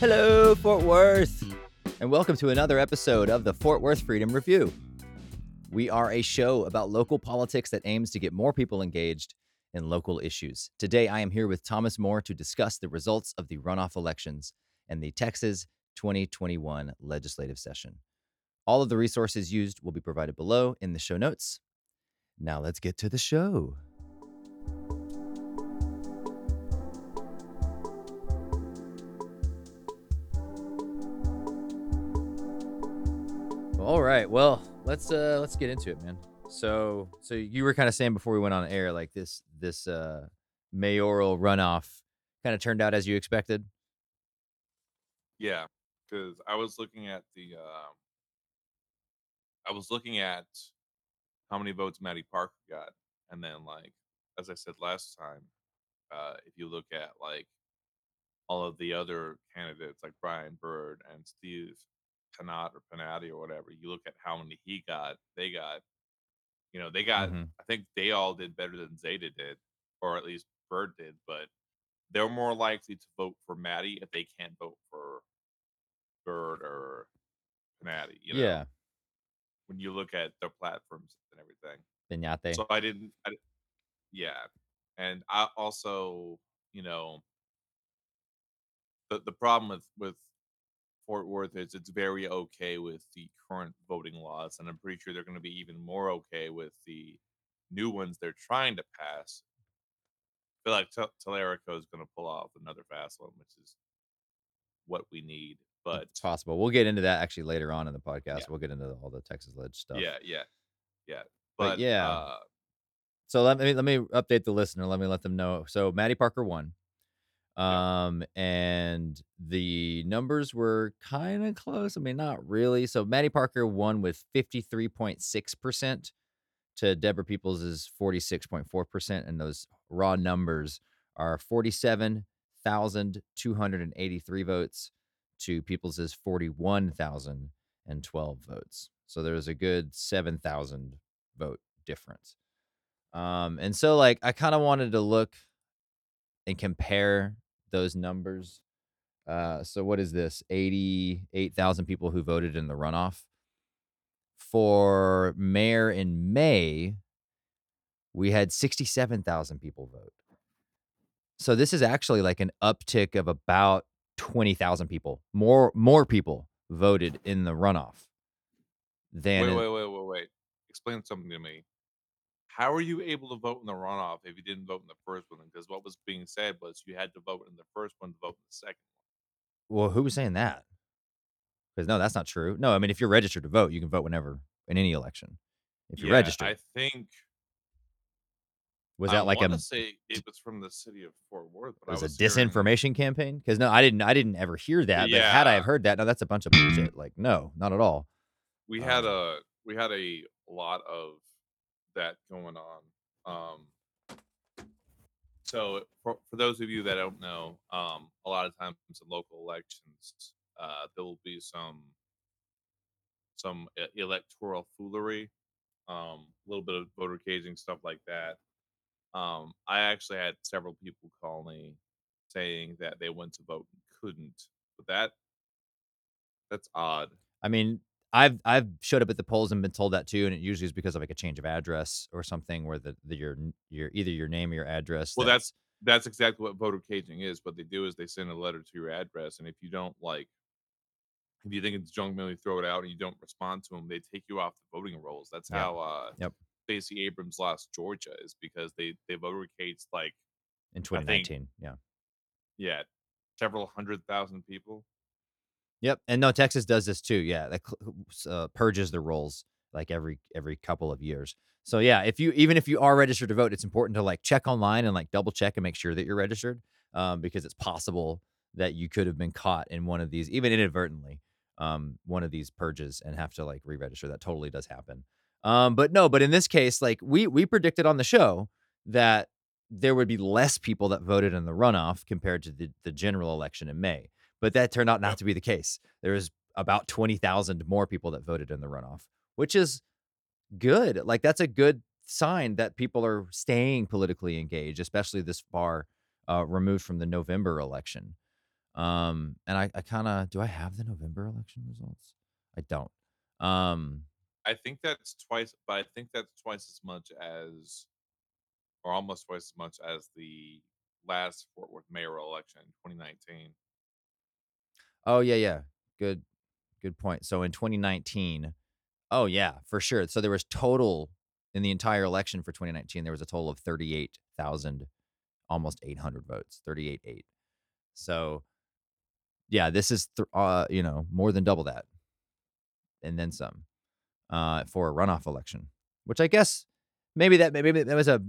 Hello, Fort Worth, and welcome to another episode of the Fort Worth Freedom Review. We are a show about local politics that aims to get more people engaged in local issues. Today, I am here with Thomas Moore to discuss the results of the runoff elections and the Texas 2021 legislative session. All of the resources used will be provided below in the show notes. Now let's get to the show. All right, well, let's get into it, man. So you were kind of saying before we went on air, like this mayoral runoff kind of turned out as you expected. Yeah, because I was looking at I was looking at how many votes Maddie Parker got, and then, like as I said last time, if you look at like all of the other candidates, like Brian Byrd and Steve Panat or Panatti or whatever, you look at how many he got, they got, you know, they got, mm-hmm. I think they all did better than Zeta did, or at least Bird did, but they're more likely to vote for Maddie if they can't vote for Bird or Panatti, you know? Yeah. When you look at their platforms and everything. Piñate. So I didn't, yeah. And I also, you know, the problem with Fort Worth is it's very okay with the current voting laws, and I'm pretty sure they're going to be even more okay with the new ones they're trying to pass. I feel like Talarico is going to pull off another fast one, which is what we need. But it's possible. We'll get into that actually later on in the podcast. Yeah. We'll get into all the Texas Ledge stuff. Yeah. But yeah. So let me update the listener. Let me let them know. So Maddie Parker won. And the numbers were kind of close. I mean, not really. So Maddie Parker won with 53.6% to Deborah Peoples is 46.4%. And those raw numbers are 47,283 votes to Peoples is 41,012 votes. So there's a good 7,000 vote difference. And so like, I kind of wanted to look and compare those numbers. So what is this? 88,000 people who voted in the runoff. For mayor in May, we had 67,000 people vote. So this is actually like an uptick of about 20,000 people. More people voted in the runoff than... Wait. Explain something to me. How are you able to vote in the runoff if you didn't vote in the first one? Because what was being said was you had to vote in the first one to vote in the second one. Well, who was saying that? Because no, that's not true. No, I mean, if you're registered to vote, you can vote whenever in any election. If you're registered. I think. Was that like a? Say it was from the city of Fort Worth. But was it a disinformation campaign? Because no, I didn't ever hear that. Yeah. But had I have heard that, no, that's a bunch of bullshit. Like, no, not at all. We had a lot of that going on. So for those of you that don't know, a lot of times in local elections, there will be some electoral foolery, a little bit of voter caging, stuff like that. I actually had several people call me saying that they went to vote and couldn't, but that's odd. I mean, I've showed up at the polls and been told that too, and it usually is because of like a change of address or something where your either your name or your address. Well, that's exactly what voter caging is. What they do is they send a letter to your address, and if you don't like, if you think it's junk mail, you throw it out, and you don't respond to them, they take you off the voting rolls. That's how Stacey Abrams lost Georgia, is because they voter caged like in 2019. I think, several 100,000 people. Yep, and no, Texas does this too. Yeah, that purges the rolls like every couple of years. So yeah, if you are registered to vote, it's important to like check online and like double check and make sure that you're registered, because it's possible that you could have been caught in one of these, even inadvertently, one of these purges and have to like re-register. That totally does happen. But in this case, like we predicted on the show that there would be less people that voted in the runoff compared to the general election in May. But that turned out not to be the case. There was about 20,000 more people that voted in the runoff, which is good. Like, that's a good sign that people are staying politically engaged, especially this far removed from the November election. And I kind of, do I have the November election results? I don't. I think that's twice, but I think that's twice as much as, or almost twice as much as the last Fort Worth mayoral election in 2019. Oh, yeah, yeah. Good point. So in 2019, oh, yeah, for sure. So there was total in the entire election for 2019, there was a total of 38,000, almost 800 votes, 38,800. So, yeah, this is, more than double that. And then some for a runoff election, which I guess maybe that was a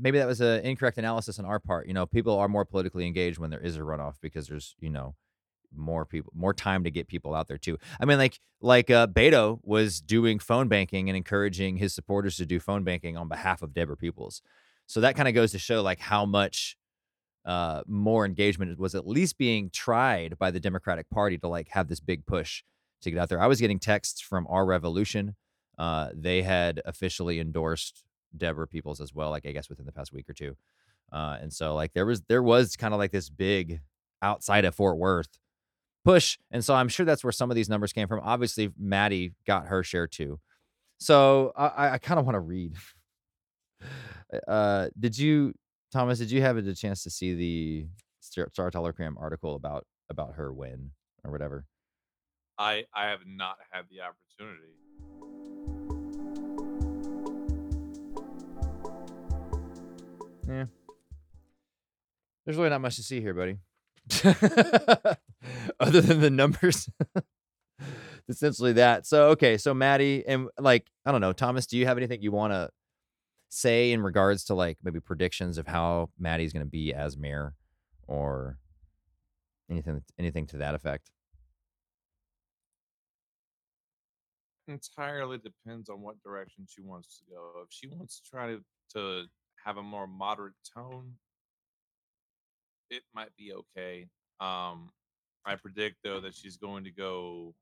incorrect analysis on our part. You know, people are more politically engaged when there is a runoff because there's, more people, more time to get people out there, too. I mean, like Beto was doing phone banking and encouraging his supporters to do phone banking on behalf of Deborah Peoples. So that kind of goes to show like how much more engagement was at least being tried by the Democratic Party to like have this big push to get out there. I was getting texts from Our Revolution. They had officially endorsed Deborah Peoples as well, like I guess within the past week or two. And so like there was kind of like this big outside of Fort Worth push. And so I'm sure that's where some of these numbers came from. Obviously, Maddie got her share too. So I kind of want to read. Did you, Thomas, have a chance to see the Star Telegram article about her win or whatever? I have not had the opportunity. Yeah. There's really not much to see here, buddy. Other than the numbers. Essentially that. So, okay. So Maddie and like, I don't know, Thomas, do you have anything you want to say in regards to like maybe predictions of how Maddie's going to be as mayor or anything to that effect? Entirely depends on what direction she wants to go. If she wants to try to have a more moderate tone, it might be okay. I predict though that she's going to go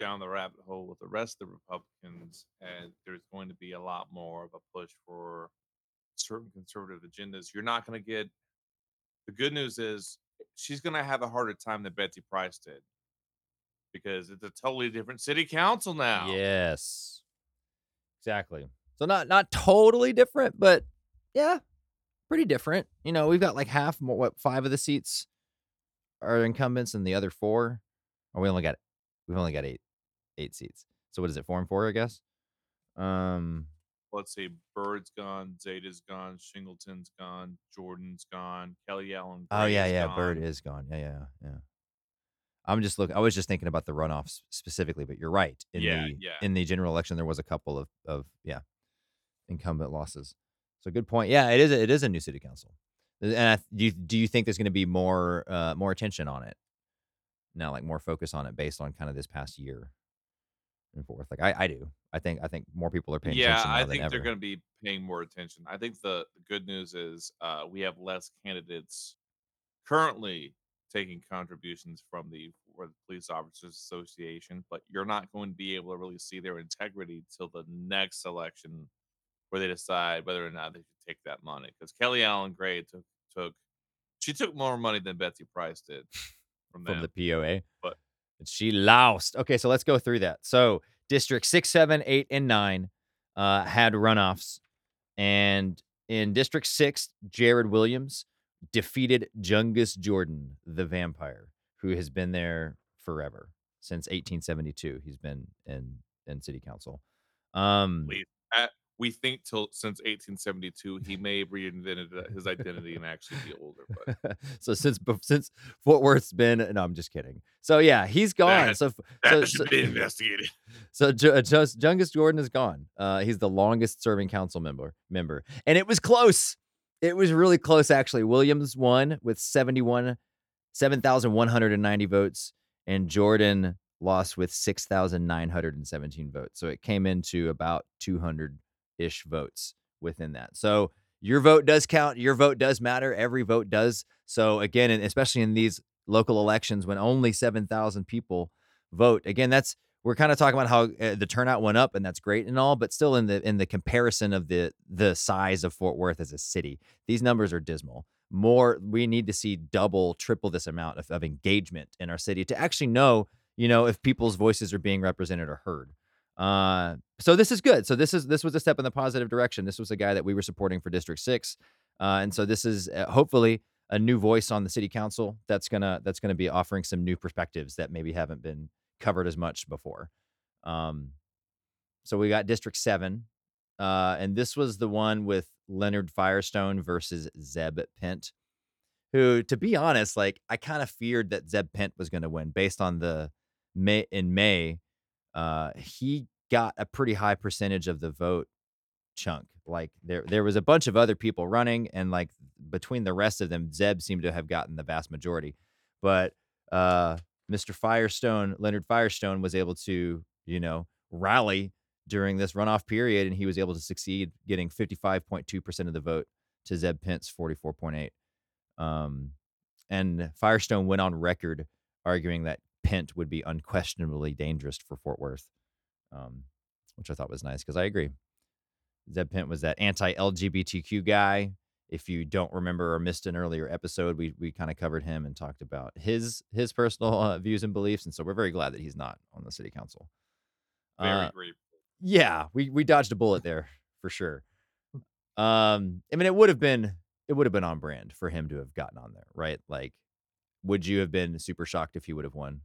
down the rabbit hole with the rest of the Republicans, and there's going to be a lot more of a push for certain conservative agendas. You're not going to get. The good news is she's going to have a harder time than Betsy Price did, because it's a totally different city council now. Yes, exactly. So not totally different, but yeah, pretty different. You know, we've got like half more, what, 5 of the seats are incumbents and the other 4 or we've only got 8 seats. So what is it? 4 and 4, I guess. Let's see. Bird's gone. Zeta's gone. Shingleton's gone. Jordan's gone. Kelly Allen Gray. Oh yeah. Gone. Bird is gone. Yeah. I was just thinking about the runoffs specifically, but you're right. In the general election, there was a couple of incumbent losses. So good point. Yeah, it is a new city council. And do you think there's going to be more attention on it now, like more focus on it based on kind of this past year and forth? Like I do. I think more people are paying attention. Yeah, I think they're going to be paying more attention. I think the good news is we have less candidates currently taking contributions from the Police Officers Association, but you're not going to be able to really see their integrity till the next election, where they decide whether or not they should take that money. Because Kelly Allen Gray took more money than Betsy Price did from the POA, but she loused. Okay, so let's go through that. So District 6, 7, 8, and 9 had runoffs, and in District 6, Jared Williams defeated Jungus Jordan, the vampire, who has been there forever since 1872. He's been in city council. We think till since 1872, he may have reinvented his identity and actually be older. But. So since Fort Worth's been, no, I'm just kidding. So yeah, he's gone. That should be investigated. So Jungus Jordan is gone. He's the longest serving council member, and it was close. It was really close, actually. Williams won with 7,190 votes, and Jordan lost with 6,917 votes. So it came into about 200-ish votes within that. So your vote does count. Your vote does matter. Every vote does. So again, and especially in these local elections when only 7,000 people vote, again, we're kind of talking about how the turnout went up, and that's great and all, but still in the comparison of the size of Fort Worth as a city, these numbers are dismal. more, we need to see double, triple this amount of engagement in our city to actually know, you know, if people's voices are being represented or heard. So this is good. So this was a step in the positive direction. This was a guy that we were supporting for District 6. And so this is hopefully a new voice on the city council that's gonna be offering some new perspectives that maybe haven't been covered as much before. So we got District 7. And this was the one with Leonard Firestone versus Zeb Pent, who, to be honest, like, I kind of feared that Zeb Pent was going to win based on the May. He got a pretty high percentage of the vote chunk. Like, there was a bunch of other people running, and like between the rest of them, Zeb seemed to have gotten the vast majority. But Mr. Firestone, Leonard Firestone, was able to, you know, rally during this runoff period, and he was able to succeed, getting 55.2% of the vote to Zeb Pent's 44.8%. And Firestone went on record arguing that Pent would be unquestionably dangerous for Fort Worth, which I thought was nice because I agree. Zeb Pent was that anti-LGBTQ guy. If you don't remember or missed an earlier episode, we kind of covered him and talked about his personal views and beliefs, and so we're very glad that he's not on the city council. Very grateful. Yeah, we dodged a bullet there for sure. I mean, it would have been on brand for him to have gotten on there, right? Like, would you have been super shocked if he would have won?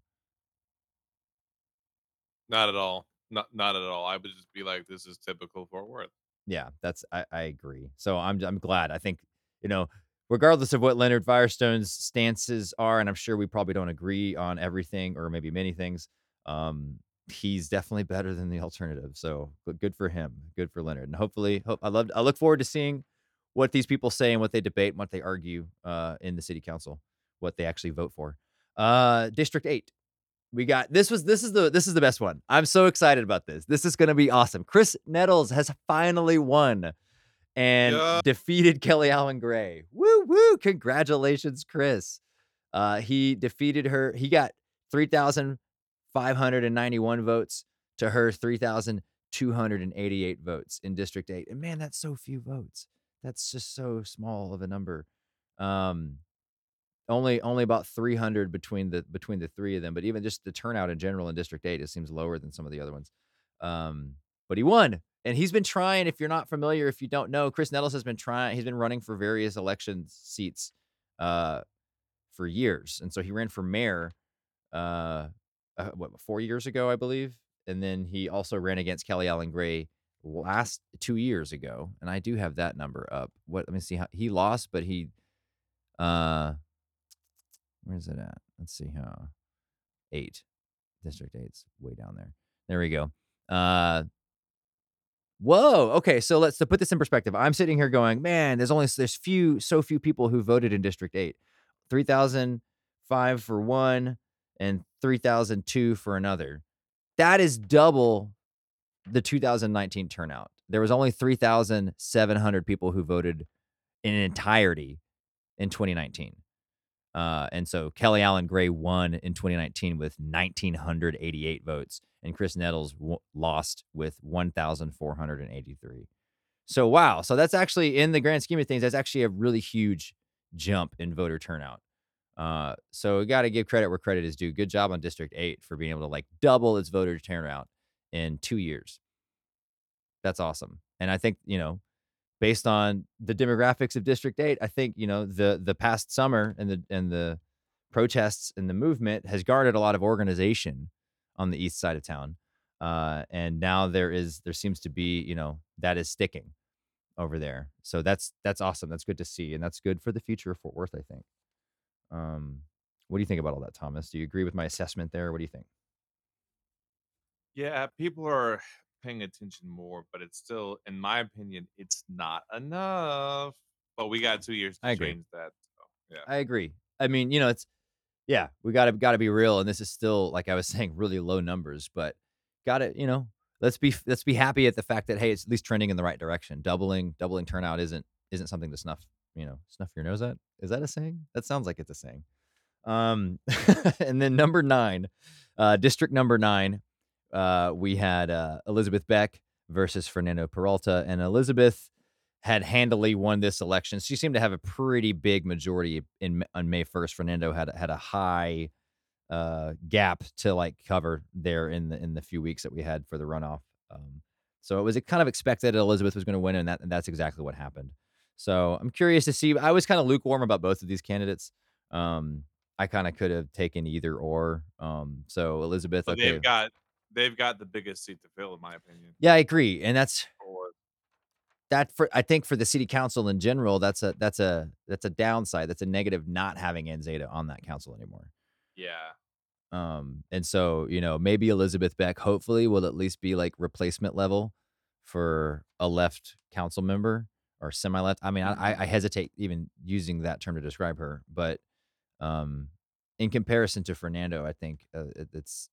Not at all. Not at all. I would just be like, this is typical Fort Worth. Yeah, I agree. So I'm glad. I think, you know, regardless of what Leonard Firestone's stances are, and I'm sure we probably don't agree on everything or maybe many things, he's definitely better than the alternative. So good for him. Good for Leonard. And I look forward to seeing what these people say and what they debate and what they argue in the city council, what they actually vote for. District 8. We got, this is the best one. I'm so excited about this. This is going to be awesome. Chris Nettles has finally won and defeated Kelly Allen Gray. Woo woo. Congratulations, Chris. He defeated her. He got 3,591 votes to her 3,288 votes in District 8. And man, that's so few votes. That's just so small of a number. Only about 300 between the three of them. But even just the turnout in general in District 8, it seems lower than some of the other ones. But he won. And he's been trying, if you're not familiar, if you don't know, Chris Nettles has been trying. He's been running for various election seats for years. And so he ran for mayor 4 years ago, I believe. And then he also ran against Kelly Allen Gray last 2 years ago. And I do have that number up. Let me see how he lost, but he, where's it at? Let's see how 8 District 8's way down there. There we go. Whoa. Okay. So to put this in perspective, I'm sitting here going, man, there's so few people who voted in District 8, 3,005 for one and 3,002 for another. That is double the 2019 turnout. There was only 3,700 people who voted in entirety in 2019. And so Kelly Allen Gray won in 2019 with 1,988 votes, and Chris Nettles lost with 1,483. So, wow. So that's actually, in the grand scheme of things, that's actually a really huge jump in voter turnout. So we got to give credit where credit is due. Good job on District 8 for being able to like double its voter turnout in 2 years. That's awesome. And I think, you know, based on the demographics of District 8, I think, you know, the past summer and the protests and the movement has garnered a lot of organization on the east side of town. And now there seems to be, you know, that is sticking over there. So that's awesome. That's good to see. And that's good for the future of Fort Worth, I think. What do you think about all that, Thomas? Do you agree with my assessment there? What do you think? Yeah, people are paying attention more, but it's still, in my opinion, it's not enough. But we got 2 years to change that. So, yeah, I agree. I mean, you know, we gotta be real, and this is still, like I was saying, really low numbers, but gotta, you know, let's be happy at the fact that, hey, it's at least trending in the right direction. Doubling turnout isn't something to snuff your nose at. Is that a saying? That sounds like it's a saying. And then number 9, district number 9, we had Elizabeth Beck versus Fernando Peralta, and Elizabeth had handily won this election. She seemed to have a pretty big majority in on May 1st. Fernando had a high gap to like cover there in the few weeks that we had for the runoff. So it was kind of expected Elizabeth was going to win, and that's exactly what happened. So I'm curious to see. I was kind of lukewarm about both of these candidates. I kind of could have taken either or. So Elizabeth, but okay, they've got the biggest seat to fill, in my opinion. Yeah, I agree, and that's that. I think for the city council in general, that's a downside. That's a negative not having NZeta on that council anymore. Yeah. And so, you know, maybe Elizabeth Beck hopefully will at least be like replacement level for a left council member or semi-left. I mean, I hesitate even using that term to describe her, but in comparison to Fernando, I think it's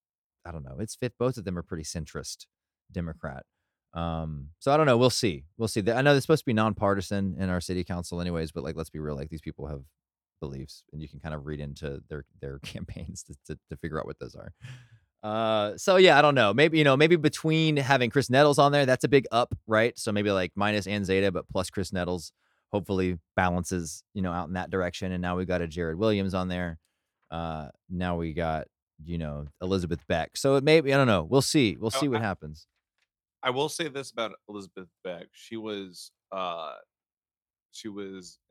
fifth. Both of them are pretty centrist Democrat. So I don't know. We'll see. I know they're supposed to be nonpartisan in our city council anyways, but like, let's be real. Like these people have beliefs, and you can kind of read into their campaigns to figure out what those are. So yeah, I don't know. Maybe between having Chris Nettles on there, that's a big up, right? So maybe like minus NZeta, but plus Chris Nettles hopefully balances, you know, out in that direction. And now we got a Jared Williams on there. Now we got, you know, Elizabeth Beck. So it may be, I don't know. We'll see what happens. I will say this about Elizabeth Beck. She was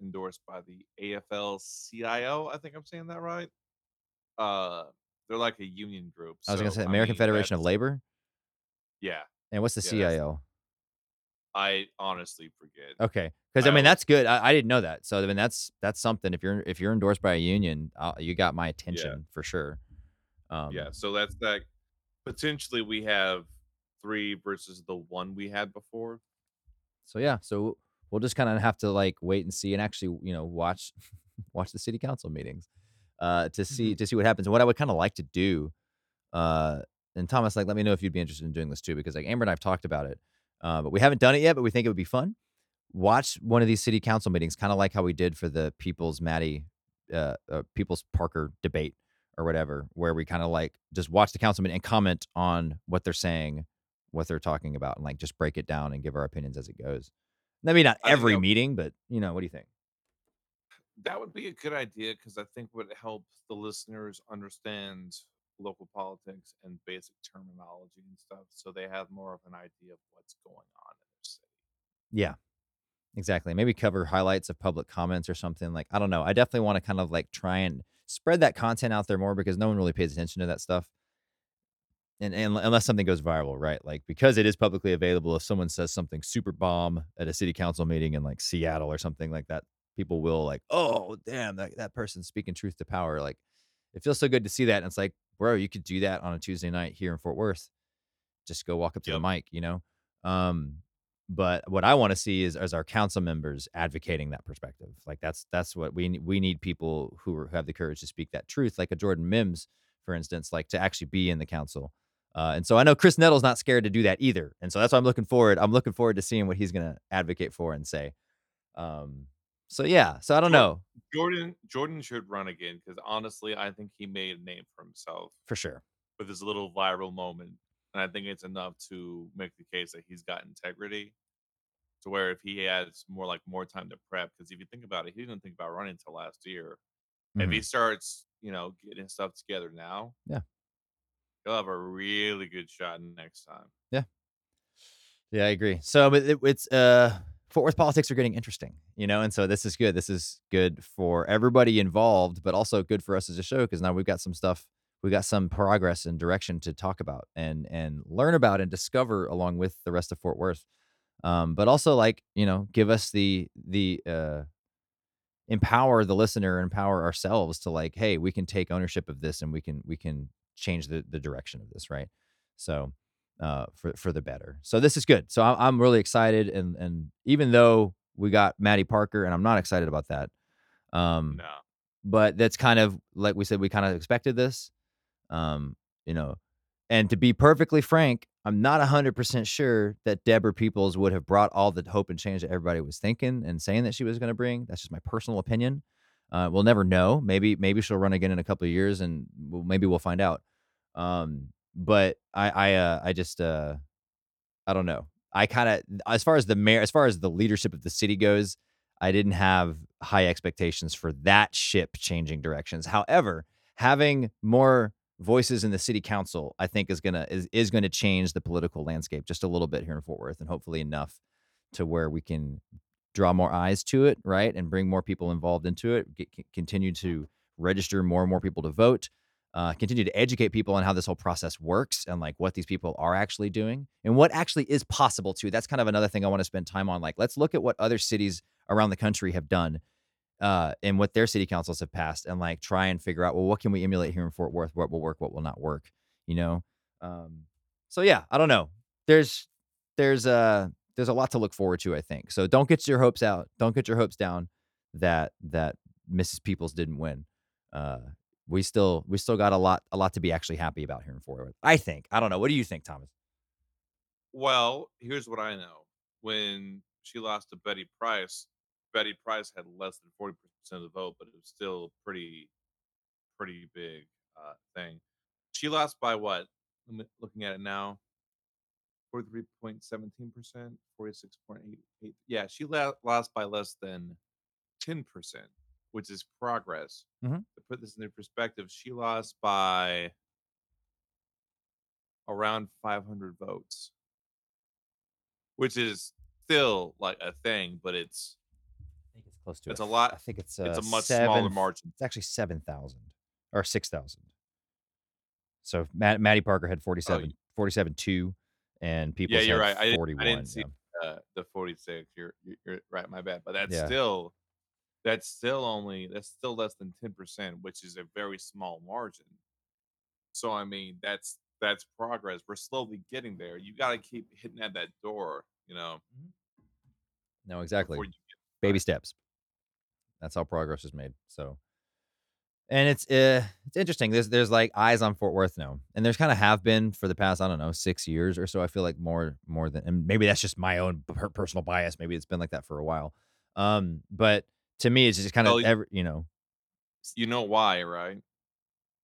endorsed by the AFL CIO. I think I'm saying that right. They're like a union group. So, I was going to say Federation of Labor. Yeah. And what's the CIO? I honestly forget. Okay, because that's good. I didn't know that. So I mean that's something. If you're endorsed by a union, you got my attention for sure. Yeah. So that's that. Potentially, we have three versus the one we had before. So yeah. So we'll just kind of have to like wait and see, and actually, you know, watch the city council meetings to see what happens. And what I would kind of like to do, and Thomas, like, let me know if you'd be interested in doing this too, because like Amber and I've talked about it, but we haven't done it yet. But we think it would be fun. Watch one of these city council meetings, kind of like how we did for the Peoples Parker debate or whatever, where we kind of like just watch the council meeting and comment on what they're saying, what they're talking about, and like just break it down and give our opinions as it goes. Maybe not every meeting, but, you know, what do you think? That would be a good idea, because I think would help the listeners understand local politics and basic terminology and stuff, so they have more of an idea of what's going on in their city. Yeah, exactly. Maybe cover highlights of public comments or something. Like, I don't know. I definitely want to kind of like try and spread that content out there more, because no one really pays attention to that stuff. And unless something goes viral, right? Like, because it is publicly available, if someone says something super bomb at a city council meeting in like Seattle or something like that, people will like, oh, damn, that person's speaking truth to power. Like, it feels so good to see that. And it's like, bro, you could do that on a Tuesday night here in Fort Worth. Just go walk up to the mic, you know? But what I want to see is our council members advocating that perspective. Like, that's what we need, people who have the courage to speak that truth, like a Jordan Mims, for instance, like to actually be in the council. And so I know Chris Nettles not scared to do that either. And so that's why I'm looking forward. I'm looking forward to seeing what he's going to advocate for and say. So, yeah. So I don't know. Jordan should run again, because honestly, I think he made a name for himself. For sure. With his little viral moment. And I think it's enough to make the case that he's got integrity, to where if he has more time to prep, because if you think about it, he didn't think about running until last year. Mm-hmm. If he starts, you know, getting stuff together now. Yeah. You'll have a really good shot next time. Yeah. Yeah, I agree. So it's Fort Worth politics are getting interesting, you know, and so this is good. This is good for everybody involved, but also good for us as a show, because now we've got some stuff. We got some progress and direction to talk about and learn about and discover along with the rest of Fort Worth. But also, like, you know, give us the empower the listener, empower ourselves to like, hey, we can take ownership of this, and we can change the direction of this, right? So for the better. So this is good. So I'm really excited, and even though we got Maddie Parker, and I'm not excited about that, no. But that's kind of like we said, we kind of expected this, you know. And to be perfectly frank, I'm not 100% sure that Deborah Peoples would have brought all the hope and change that everybody was thinking and saying that she was going to bring. That's just my personal opinion. We'll never know. Maybe she'll run again in a couple of years, and maybe we'll find out. But I just I don't know. I kind of, as far as the mayor, as far as the leadership of the city goes, I didn't have high expectations for that ship changing directions. However, having more voices in the city council, I think is going to change the political landscape just a little bit here in Fort Worth, and hopefully enough to where we can draw more eyes to it, right? And bring more people involved into it, continue to register more and more people to vote, continue to educate people on how this whole process works and like what these people are actually doing and what actually is possible too. That's kind of another thing I want to spend time on. Like, let's look at what other cities around the country have done and what their city councils have passed, and like try and figure out, well, what can we emulate here in Fort Worth? What will work? What will not work? You know? So yeah, I don't know. There's a lot to look forward to, I think. So don't get your hopes out. Don't get your hopes down that Mrs. Peoples didn't win. We still got a lot to be actually happy about here in Fort Worth, I think. I don't know. What do you think, Thomas? Well, here's what I know. When she lost to Betty Price had less than 40% of the vote, but it was still pretty big thing. She lost by what? Looking at it now. 43.17%, 46.88%. Yeah, she lost by less than 10%, which is progress. Mm-hmm. To put this into perspective, she lost by around 500 votes, which is still like a thing, but it's close to a lot. I think it's a much smaller margin. It's actually 7,000 or 6,000. So Maddie Parker had 47.2. And people, yeah, you're right. 41. I didn't see the 46. You're right. My bad. But that's still less than 10%, which is a very small margin. So I mean, that's progress. We're slowly getting there. You got to keep hitting at that door, you know. No, exactly. Baby steps. That's how progress is made. So. And it's interesting. There's like eyes on Fort Worth now, and there's kind of have been for the past, I don't know, 6 years or so. I feel like more than, and maybe that's just my own personal bias. Maybe it's been like that for a while. But to me, it's just kind of you know why, right?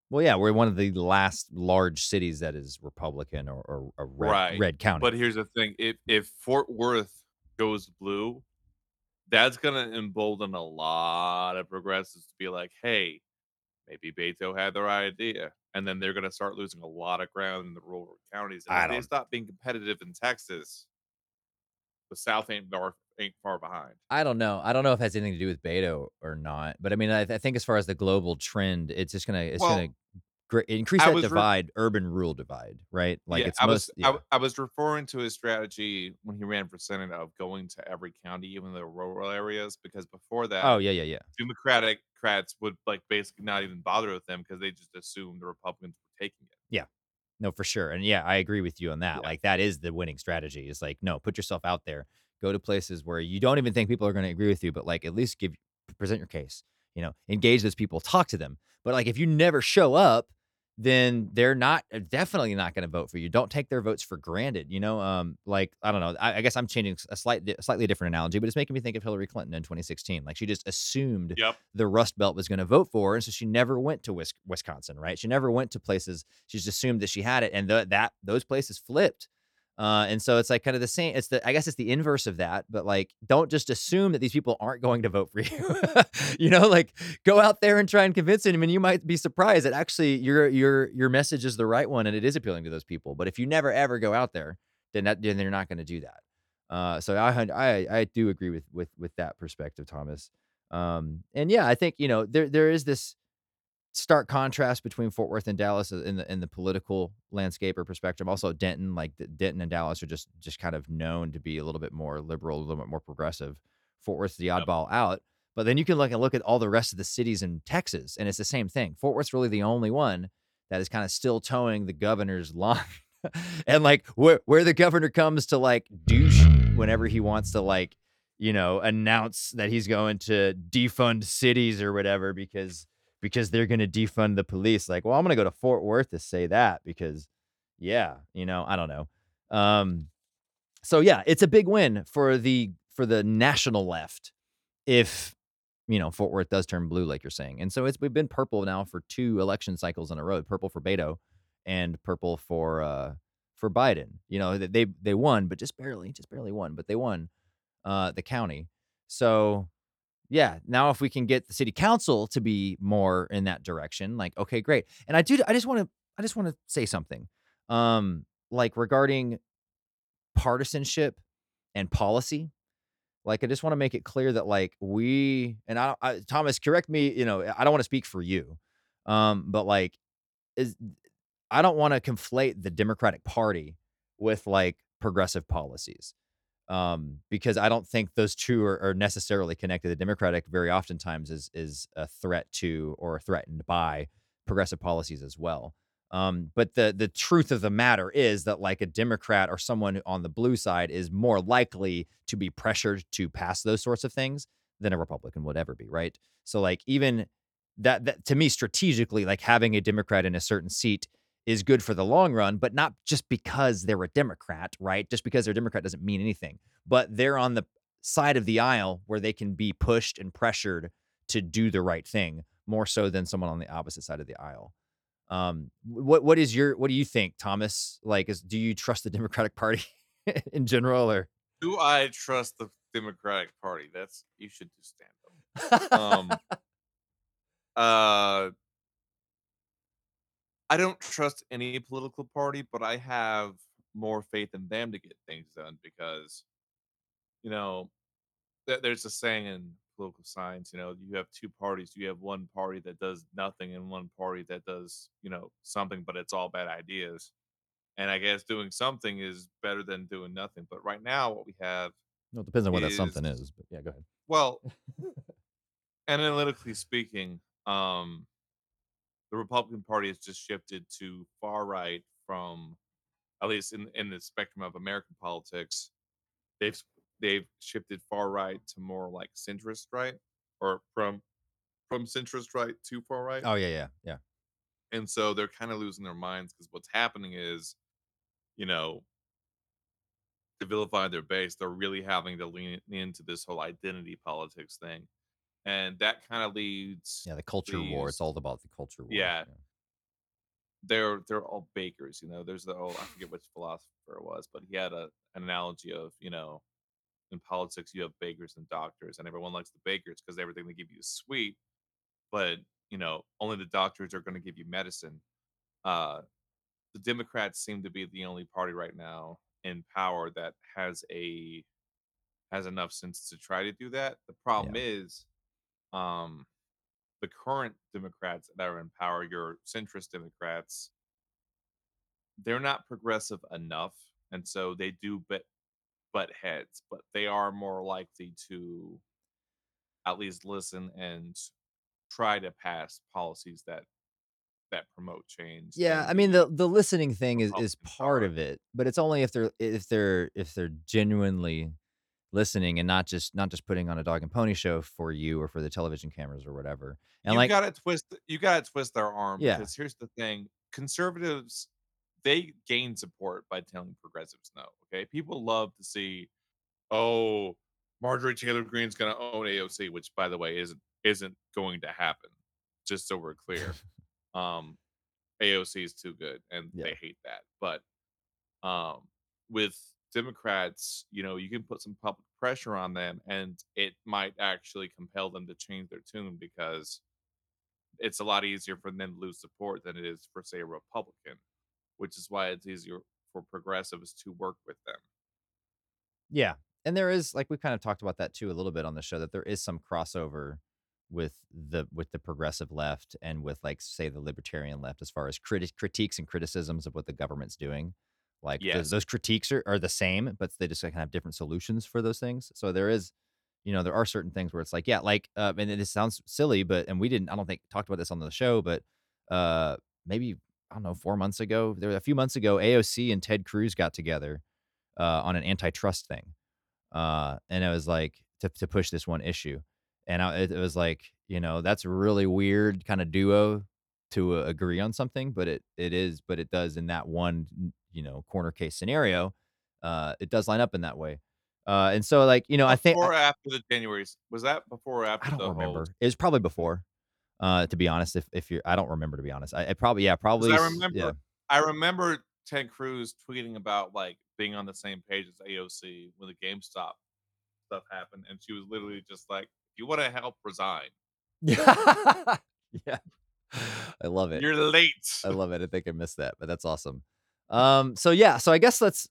Well, yeah, we're one of the last large cities that is Republican or red county. But here's the thing: if Fort Worth goes blue, that's gonna embolden a lot of progressives to be like, hey. Maybe Beto had the right idea, and then they're going to start losing a lot of ground in the rural counties. And if they stop being competitive in Texas, the South ain't far behind. I don't know. I don't know if it has anything to do with Beto or not. But I mean, I think as far as the global trend, it's just going to increase that divide, urban-rural divide, right? Like yeah, it's I was referring to his strategy when he ran for Senate of going to every county, even the rural areas, because before that, Democrats would like basically not even bother with them because they just assumed the Republicans were taking it. Yeah, no, for sure, and yeah, I agree with you on that. Yeah. Like that is the winning strategy. It's like no, put yourself out there, go to places where you don't even think people are going to agree with you, but like at least present your case. You know, engage those people, talk to them. But like, if you never show up, then they're definitely not going to vote for you. Don't take their votes for granted. You know, like, I don't know, I guess I'm changing a slightly different analogy, but it's making me think of Hillary Clinton in 2016. Like she just assumed the Rust Belt was going to vote for her. And so she never went to Wisconsin, right? She never went to places. She just assumed that she had it. And those places flipped. And so it's like kind of the same. I guess it's the inverse of that, but like, don't just assume that these people aren't going to vote for you, you know, like go out there and try and convince them. And you might be surprised that actually your message is the right one and it is appealing to those people. But if you never, ever go out there, then they're not going to do that. So I do agree with that perspective, Thomas. And yeah, I think, you know, there is this stark contrast between Fort Worth and Dallas in the political landscape or perspective. Also Denton, like Denton and Dallas are just kind of known to be a little bit more liberal, a little bit more progressive. Fort Worth's the oddball out, but then you can look at all the rest of the cities in Texas and it's the same thing. Fort Worth's really the only one that is kind of still towing the governor's line and like where the governor comes to like douche whenever he wants to like, you know, announce that he's going to defund cities or whatever because they're going to defund the police. Like, well, I'm going to go to Fort Worth to say that because, yeah, you know, I don't know. So, yeah, it's a big win for the national left if, you know, Fort Worth does turn blue, like you're saying. And so we've been purple now for two election cycles in a row, purple for Beto and purple for for Biden. You know, they won, but just barely won, but they won the county. So yeah, now if we can get the city council to be more in that direction, like, okay, great. And I just want to say something, like regarding partisanship and policy. Like, I just want to make it clear that, like, I Thomas, correct me, you know, I don't want to speak for you, but like, I don't want to conflate the Democratic Party with like progressive policies, because I don't think those two are necessarily connected. The Democratic very oftentimes is a threat to or threatened by progressive policies as well. But the truth of the matter is that, like, a Democrat or someone on the blue side is more likely to be pressured to pass those sorts of things than a Republican would ever be, right? So, like, even that to me, strategically, like, having a Democrat in a certain seat is good for the long run, but not just because they're a Democrat, right? Just because they're a Democrat doesn't mean anything, but they're on the side of the aisle where they can be pushed and pressured to do the right thing more so than someone on the opposite side of the aisle. What do you think, Thomas? Like, do you trust the Democratic Party in general, or do I trust the Democratic Party? That's, you should do stand up. I don't trust any political party, but I have more faith in them to get things done because, you know, there's a saying in political science, you know, you have two parties. You have one party that does nothing and one party that does, you know, something, but it's all bad ideas. And I guess doing something is better than doing nothing. But right now, what we have... Well, it depends on what that something is. But yeah, go ahead. Well, analytically speaking, the Republican Party has just shifted to far right from, at least in the spectrum of American politics, they've shifted far right to more like centrist right, or from centrist right to far right. Oh yeah. And so they're kind of losing their minds because what's happening is, you know, to vilify their base, they're really having to lean into this whole identity politics thing. And that kind of leads... Yeah, the culture war. It's all about the culture war. Yeah. They're all bakers, you know. There's I forget which philosopher it was, but he had an analogy of, you know, in politics, you have bakers and doctors, and everyone likes the bakers because everything they give you is sweet. But, you know, only the doctors are going to give you medicine. The Democrats seem to be the only party right now in power that has enough sense to try to do that. The problem is... the current Democrats that are in power, your centrist Democrats, they're not progressive enough, and so they do butt heads, but they are more likely to at least listen and try to pass policies that promote change. Yeah, I mean the listening thing is part of it, but it's only if they're genuinely listening and not just putting on a dog and pony show for you or for the television cameras or whatever. And you gotta twist their arm, because here's the thing. Conservatives, they gain support by telling progressives no. Okay. People love to see, oh, Marjorie Taylor Greene's gonna own AOC, which by the way isn't going to happen, just so we're clear. AOC is too good and they hate that. But with Democrats, you know, you can put some public pressure on them and it might actually compel them to change their tune, because it's a lot easier for them to lose support than it is for, say, a Republican, which is why it's easier for progressives to work with them. Yeah. And there is, like, we kind of talked about that too a little bit on the show, that there is some crossover with the progressive left and with, like, say, the libertarian left as far as critiques and criticisms of what the government's doing. Like, those critiques are the same, but they just can have different solutions for those things. So there is, you know, there are certain things where it's like, and it sounds silly, but we didn't, I don't think, talked about this on the show, but maybe, I don't know, a few months ago, AOC and Ted Cruz got together on an antitrust thing. And it was like, to push this one issue. And it was like, you know, that's a really weird kind of duo to agree on something, but it does in that one, you know, corner case scenario, it does line up in that way. And so, like, you know, I think before or after the January's, was that before or after? I don't remember. It was probably before, to be honest. If you're, I don't remember, to be honest. I probably, yeah, probably. I remember Ted Cruz tweeting about like being on the same page as AOC when the GameStop stuff happened, and she was literally just like, "If you want to help, resign." Yeah, yeah, I love it. You're late. I love it. I think I missed that, but that's awesome. So yeah, so I guess let's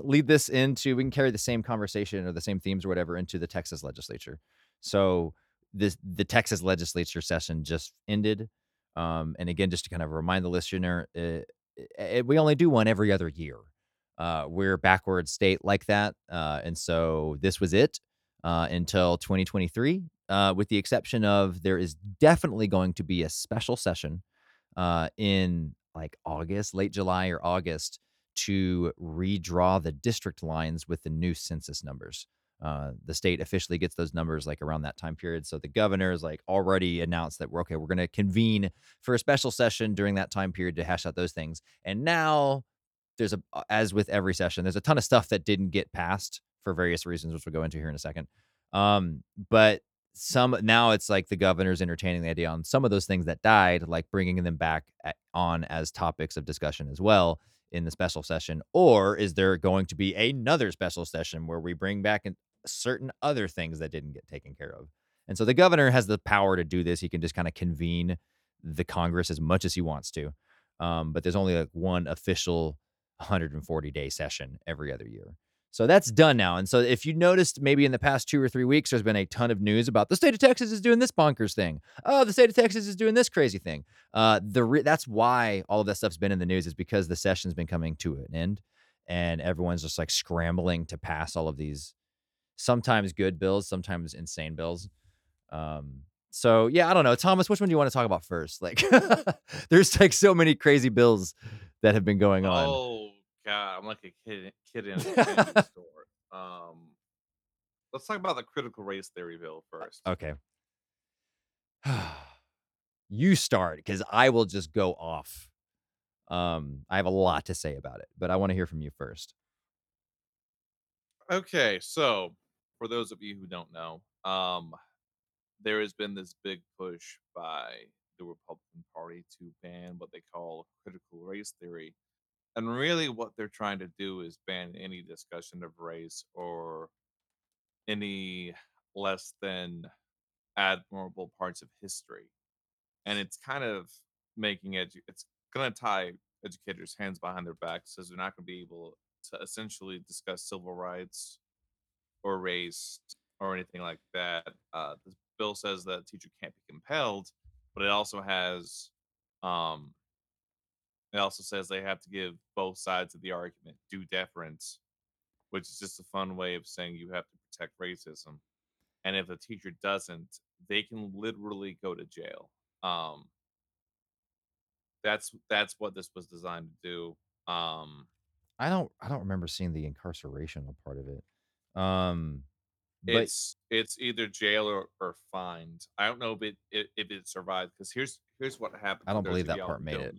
lead this into, we can carry the same conversation or the same themes or whatever into the Texas legislature. So the Texas legislature session just ended. And again, just to kind of remind the listener, we only do one every other year. We're a backward state like that. And so this was it until 2023, with the exception of there is definitely going to be a special session in like August, late July or August, to redraw the district lines with the new census numbers. The state officially gets those numbers like around that time period. So the governor is like already announced that we're going to convene for a special session during that time period to hash out those things. And now there's as with every session, there's a ton of stuff that didn't get passed for various reasons, which we'll go into here in a second. But now it's like the governor's entertaining the idea on some of those things that died, like bringing them back on as topics of discussion as well in the special session. Or is there going to be another special session where we bring back certain other things that didn't get taken care of? And so the governor has the power to do this. He can just kind of convene the Congress as much as he wants to. But there's only like one official 140-day session every other year. So that's done now. And so if you noticed, maybe in the past 2 or 3 weeks, there's been a ton of news about the state of Texas is doing this bonkers thing. Oh, the state of Texas is doing this crazy thing. That's why all of that stuff's been in the news, is because the session's been coming to an end and everyone's just like scrambling to pass all of these sometimes good bills, sometimes insane bills. So yeah, I don't know, Thomas, which one do you want to talk about first? Like, there's like so many crazy bills that have been going on. Oh God, I'm like a kid in a candy store. Let's talk about the critical race theory bill first. Okay. You start, because I will just go off. I have a lot to say about it, but I want to hear from you first. Okay, so for those of you who don't know, there has been this big push by the Republican Party to ban what they call critical race theory. And really what they're trying to do is ban any discussion of race or any less than admirable parts of history. And it's kind of making it's going to tie educators' hands behind their backs, as they're not going to be able to essentially discuss civil rights or race or anything like that. This bill says that a teacher can't be compelled, but it also has... It also says they have to give both sides of the argument due deference, which is just a fun way of saying you have to protect racism. And if a teacher doesn't, they can literally go to jail. That's what this was designed to do. I don't remember seeing the incarceration part of it. It's either jail or fined. I don't know if it survived, because here's what happened. I don't believe that part made it.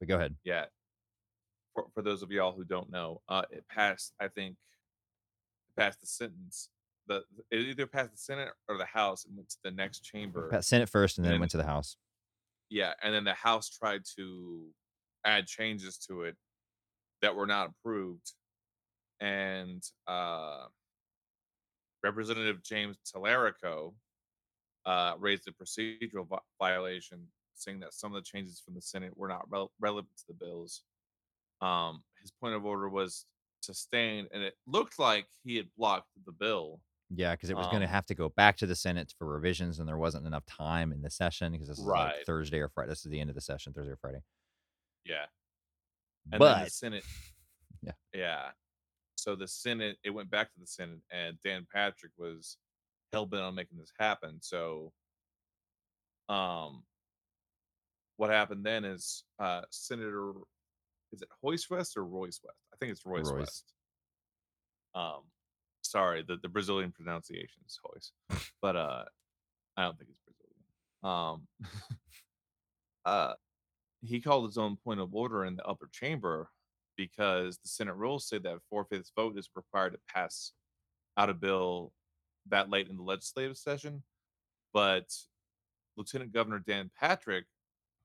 But go ahead. Yeah. For those of y'all who don't know, it passed, I think, it either passed the Senate or the House and went to the next chamber. Senate first, and then it went to the House. Yeah. And then the House tried to add changes to it that were not approved. And Representative James Talarico raised a procedural violation, saying that some of the changes from the Senate were not relevant to the bills. His point of order was sustained, and it looked like he had blocked the bill. Yeah, because it was going to have to go back to the Senate for revisions, and there wasn't enough time in the session, because this is like Thursday or Friday. This is the end of the session, Thursday or Friday. Yeah. And then the Senate... Yeah. Yeah. So the Senate, it went back to the Senate, and Dan Patrick was hell-bent on making this happen. So... what happened then is Senator, is it Royce West or Royce West? I think it's Royce West. Sorry, the Brazilian pronunciation is Royce, but I don't think it's Brazilian. He called his own point of order in the upper chamber, because the Senate rules say that 4/5 vote is required to pass out a bill that late in the legislative session. But Lieutenant Governor Dan Patrick,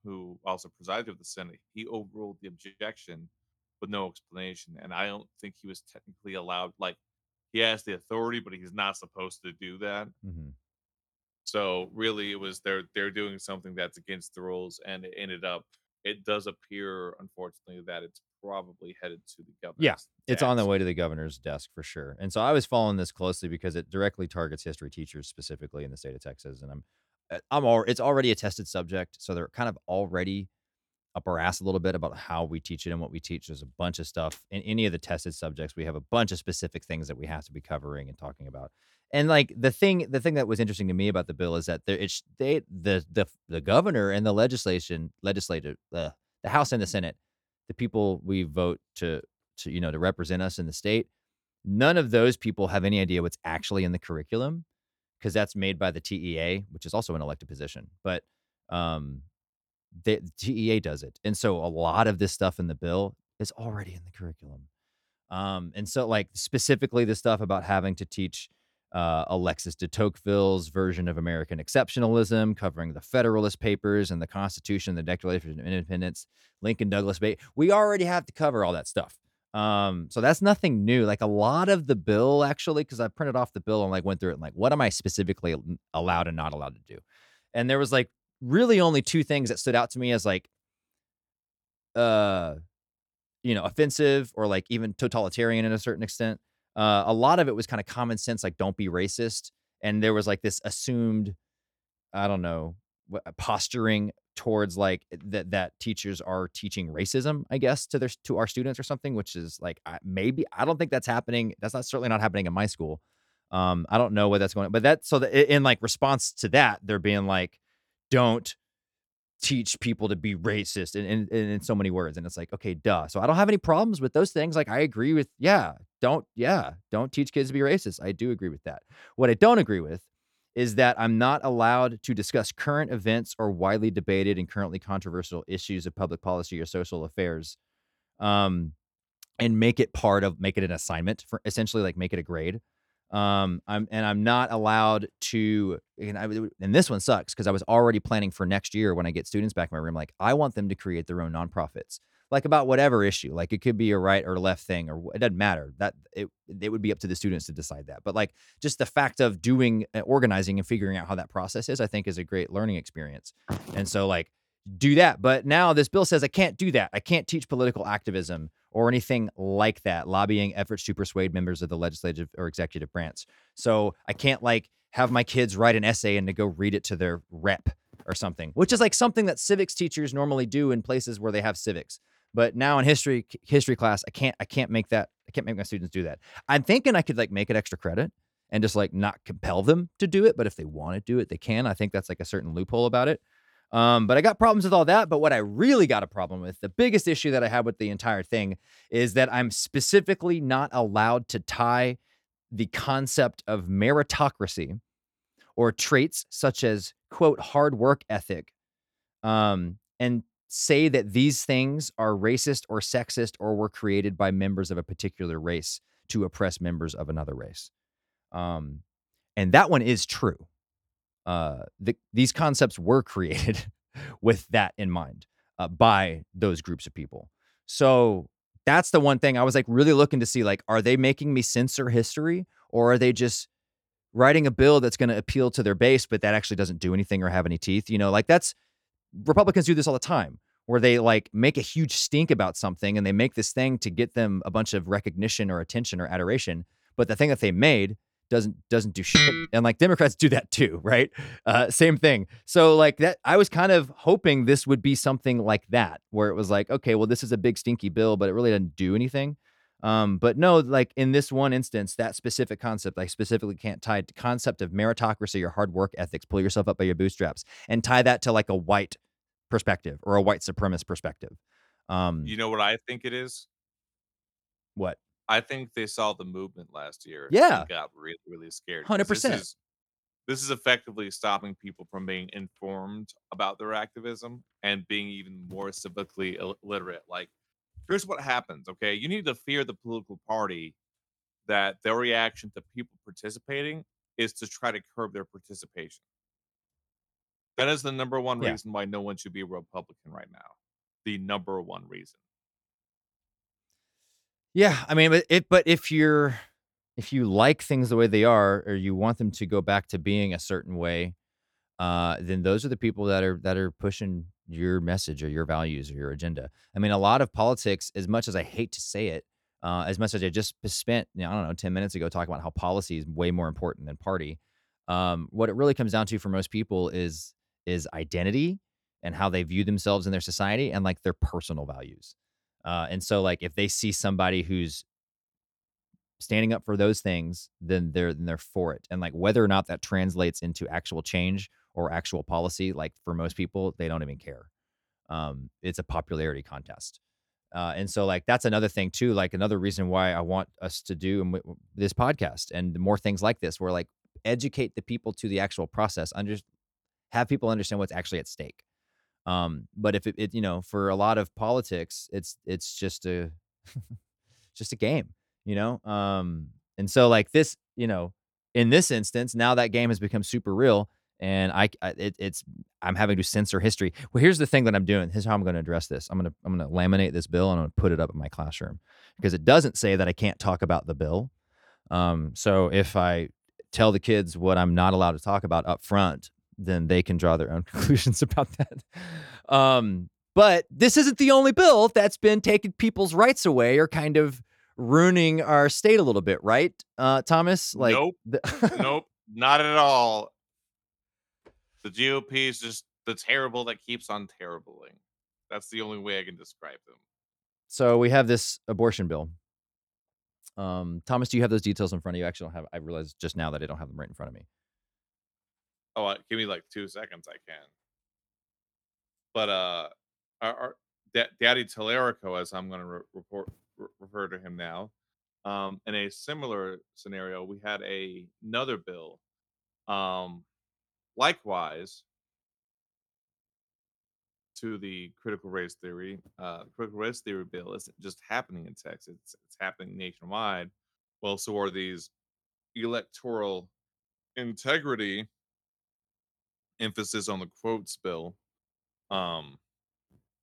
who also presided over the Senate, he overruled the objection with no explanation. And I don't think he was technically allowed, like, he has the authority, but he's not supposed to do that. Mm-hmm. So really, it was they're doing something that's against the rules, and it ended up. It does appear, unfortunately, that it's probably headed to the governor's. Yeah, it's on the way to the governor's desk for sure. And so I was following this closely because it directly targets history teachers specifically in the state of Texas, and it's already a tested subject, so they're kind of already up our ass a little bit about how we teach it and what we teach. There's a bunch of stuff in any of the tested subjects. We have a bunch of specific things that we have to be covering and talking about. And like the thing that was interesting to me about the bill is that the governor and the the House and the Senate, the people we vote to represent us in the state, none of those people have any idea what's actually in the curriculum, because that's made by the TEA, which is also an elected position, but the TEA does it. And so a lot of this stuff in the bill is already in the curriculum. And so like specifically the stuff about having to teach Alexis de Tocqueville's version of American exceptionalism, covering the Federalist Papers and the Constitution, the Declaration of Independence, Lincoln Douglas Bay. We already have to cover all that stuff. So that's nothing new. Like a lot of the bill, actually, because I printed off the bill and like went through it and like, what am I specifically allowed and not allowed to do? And there was like really only two things that stood out to me as like, offensive or like even totalitarian in a certain extent. A lot of it was kind of common sense, like don't be racist. And there was like this assumed, I don't know, posturing towards like that teachers are teaching racism, I guess, to our students or something, which is like, I don't think that's happening. That's certainly not happening in my school. I don't know where that's going on, but in like response to that, they're being like, don't teach people to be racist and in so many words. And it's like, okay, duh. So I don't have any problems with those things. Like I agree with, don't teach kids to be racist. I do agree with that. What I don't agree with is that I'm not allowed to discuss current events or widely debated and currently controversial issues of public policy or social affairs, and make it an assignment for essentially like make it a grade. I'm not allowed to, and this one sucks because I was already planning for next year when I get students back in my room, like I want them to create their own nonprofits, like about whatever issue, like it could be a right or left thing, or it doesn't matter that it would be up to the students to decide that. But like just the fact of organizing and figuring out how that process is, I think is a great learning experience. And so like do that. But now this bill says I can't do that. I can't teach political activism or anything like that, lobbying efforts to persuade members of the legislative or executive branch. So I can't like have my kids write an essay and to go read it to their rep or something, which is like something that civics teachers normally do in places where they have civics. But now in history class, I can't make that. I can't make my students do that. I'm thinking I could like make it extra credit and just like not compel them to do it. But if they want to do it, they can. I think that's like a certain loophole about it. But I got problems with all that. But what I really got a problem with, the biggest issue that I had with the entire thing, is that I'm specifically not allowed to tie the concept of meritocracy or traits such as, quote, hard work ethic, and say that these things are racist or sexist or were created by members of a particular race to oppress members of another race. And that one is true. These concepts were created with that in mind by those groups of people. So that's the one thing I was like really looking to see, like, are they making me censor history, or are they just writing a bill that's going to appeal to their base, but that actually doesn't do anything or have any teeth? You know, like that's Republicans do this all the time, where they like make a huge stink about something and they make this thing to get them a bunch of recognition or attention or adoration. But the thing that they made doesn't do shit. And like Democrats do that too, right? Same thing. So like that, I was kind of hoping this would be something like that, where it was like, okay, well, this is a big stinky bill, but it really doesn't do anything. But no, like in this one instance, that specific concept, I specifically can't tie the concept of meritocracy or hard work ethics, pull yourself up by your bootstraps, and tie that to like a white perspective or a white supremacist perspective. You know what I think it is? What? I think they saw the movement last year. Yeah. And got really, really scared. 100%. This is effectively stopping people from being informed about their activism and being even more civically illiterate. Like, here's what happens, okay? You need to fear the political party that their reaction to people participating is to try to curb their participation. That is the number one reason why no one should be a Republican right now. The number one reason. Yeah, I mean, but if you like things the way they are, or you want them to go back to being a certain way, then those are the people that are pushing your message or your values or your agenda. I mean, a lot of politics, as much as I hate to say it, as much as I just spent, 10 minutes ago talking about how policy is way more important than party. What it really comes down to for most people is identity and how they view themselves in their society and like their personal values. And so like if they see somebody who's standing up for those things, then they're for it. And like whether or not that translates into actual change or actual policy, like for most people, they don't even care. It's a popularity contest. And so like that's another thing too, like another reason why I want us to do this podcast and more things like this, where like educate the people to the actual process, have people understand what's actually at stake. But if it for a lot of politics, it's just a just a game, and so like this, in this instance, now that game has become super real, and I'm having to censor history. Well, here's the thing that I'm doing. Here's how I'm going to address this. I'm going to laminate this bill and I'm going to put it up in my classroom because it doesn't say that I can't talk about the bill. So if I tell the kids what I'm not allowed to talk about up front, then they can draw their own conclusions about that. But this isn't the only bill that's been taking people's rights away or kind of ruining our state a little bit, right, Thomas? Like, nope. Nope, not at all. The GOP is just the terrible that keeps on terribling. That's the only way I can describe them. So we have this abortion bill. Thomas, do you have those details in front of you? Actually, I realized just now that I don't have them right in front of me. Oh, give me like 2 seconds. I can. But our Daddy Talarico, as I'm going to refer to him now, in a similar scenario, we had another bill. Likewise, to the critical race theory, critical race theory bill isn't just happening in Texas; it's happening nationwide. Well, so are these electoral integrity. Emphasis on the quotes bill.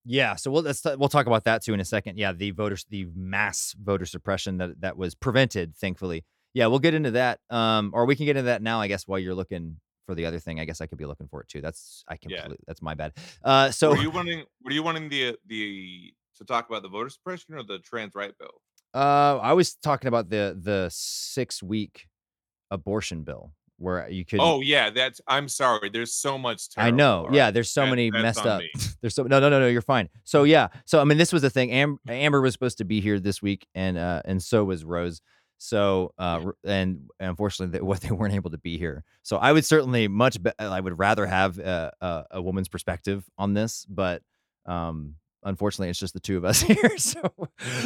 Yeah, so we'll talk about that too in a second. Yeah, the mass voter suppression that was prevented, thankfully. Yeah, we'll get into that. Or we can get into that now, I guess, while you're looking for the other thing. I guess I could be looking for it too. That's my bad. So were you wanting the to talk about the voter suppression or the trans right bill? I was talking about the 6-week abortion bill. Where you could. Oh yeah, that's. I'm sorry. There's so much. Terrible, I know. Right? Yeah, there's so many messed up. There's so no. You're fine. So yeah. So I mean, this was the thing. Amber was supposed to be here this week, and so was Rose. So and unfortunately, they weren't able to be here. So I would certainly I would rather have a woman's perspective on this, but unfortunately, it's just the two of us here.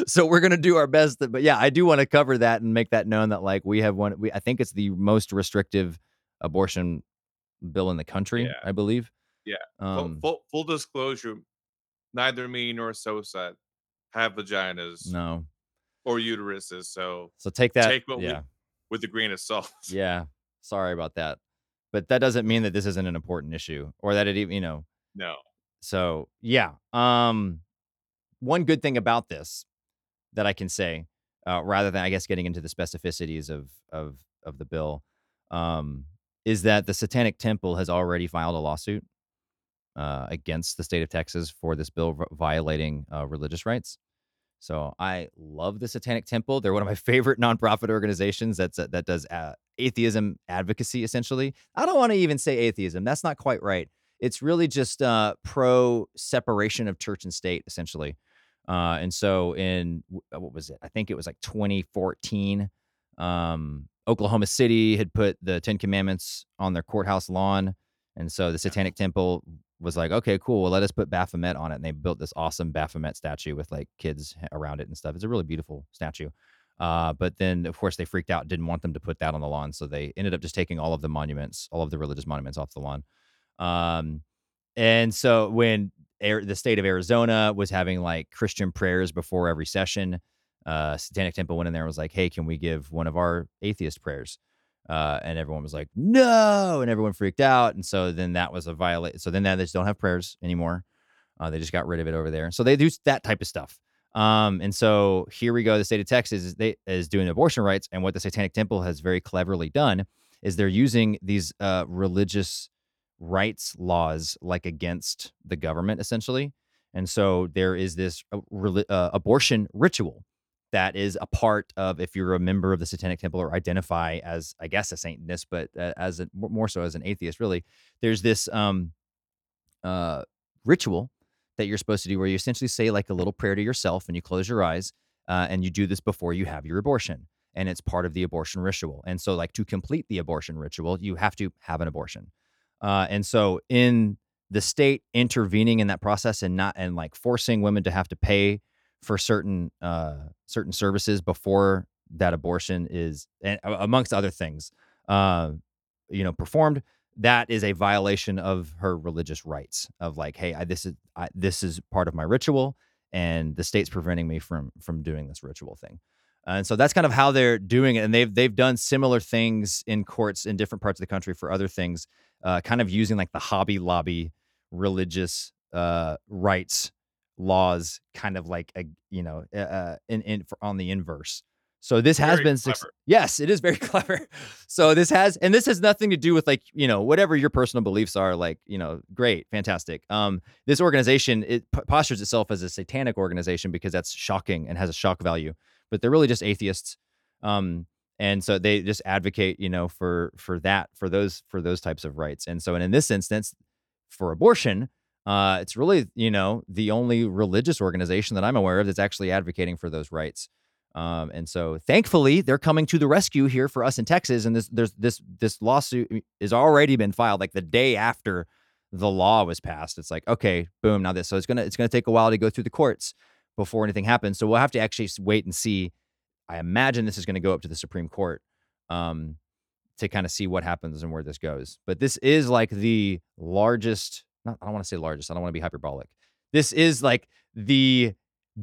So we're going to do our best. But yeah, I do want to cover that and make that known that like we have one. I think it's the most restrictive abortion bill in the country, yeah. I believe. Yeah. Full disclosure. Neither me nor Sosa have vaginas. No. Or uteruses. So take that. Take what with a grain of salt. Yeah. Sorry about that. But that doesn't mean that this isn't an important issue or that it even, No. So, yeah, one good thing about this that I can say, rather than, I guess, getting into the specificities of the bill, is that the Satanic Temple has already filed a lawsuit against the state of Texas for this bill violating religious rights. So I love the Satanic Temple. They're one of my favorite nonprofit organizations that does atheism advocacy, essentially. I don't want to even say atheism. That's not quite right. It's really just pro separation of church and state, essentially. And so in, what was it? I think it was like 2014, Oklahoma City had put the Ten Commandments on their courthouse lawn. And so the Satanic Temple was like, okay, cool. Well, let us put Baphomet on it. And they built this awesome Baphomet statue with like kids around it and stuff. It's a really beautiful statue. But then, of course, they freaked out, didn't want them to put that on the lawn. So they ended up just taking all of the monuments, all of the religious monuments off the lawn. And so when the state of Arizona was having like Christian prayers before every session, Satanic Temple went in there and was like, hey, can we give one of our atheist prayers? And everyone was like, no. And everyone freaked out. And so then that was a violation. So then they just don't have prayers anymore. They just got rid of it over there. So they do that type of stuff. And so here we go. The state of Texas is doing abortion rights. And what the Satanic Temple has very cleverly done is they're using these religious rights laws like against the government, essentially. And so there is this abortion ritual that is a part of, if you're a member of the Satanic Temple or identify as, I guess, a Satanist, but as a, more so as an atheist, really, there's this ritual that you're supposed to do where you essentially say like a little prayer to yourself and you close your eyes and you do this before you have your abortion. And it's part of the abortion ritual. And so like to complete the abortion ritual, you have to have an abortion. And so in the state intervening in that process and not, and like forcing women to have to pay for certain certain services before that abortion is, and amongst other things, performed, that is a violation of her religious rights of like, hey, this is part of my ritual, and the state's preventing me from doing this ritual thing. And so that's kind of how they're doing it. And they've done similar things in courts in different parts of the country for other things, kind of using like the Hobby Lobby religious rights laws, kind of like on the inverse. So this has been clever. Yes, it is very clever. So this has nothing to do with like, whatever your personal beliefs are, like, great, fantastic. This organization, it postures itself as a satanic organization because that's shocking and has a shock value, but they're really just atheists. And so they just advocate, for those types of rights. And so, and in this instance for abortion, it's really, the only religious organization that I'm aware of that's actually advocating for those rights. And so thankfully they're coming to the rescue here for us in Texas. And this lawsuit is already been filed like the day after the law was passed. It's like, okay, boom. Now this, so it's going to take a while to go through the courts before anything happens. So we'll have to actually wait and see. I imagine this is going to go up to the Supreme Court, to kind of see what happens and where this goes. But this is like the largest, I don't want to say largest. I don't want to be hyperbolic. This is like the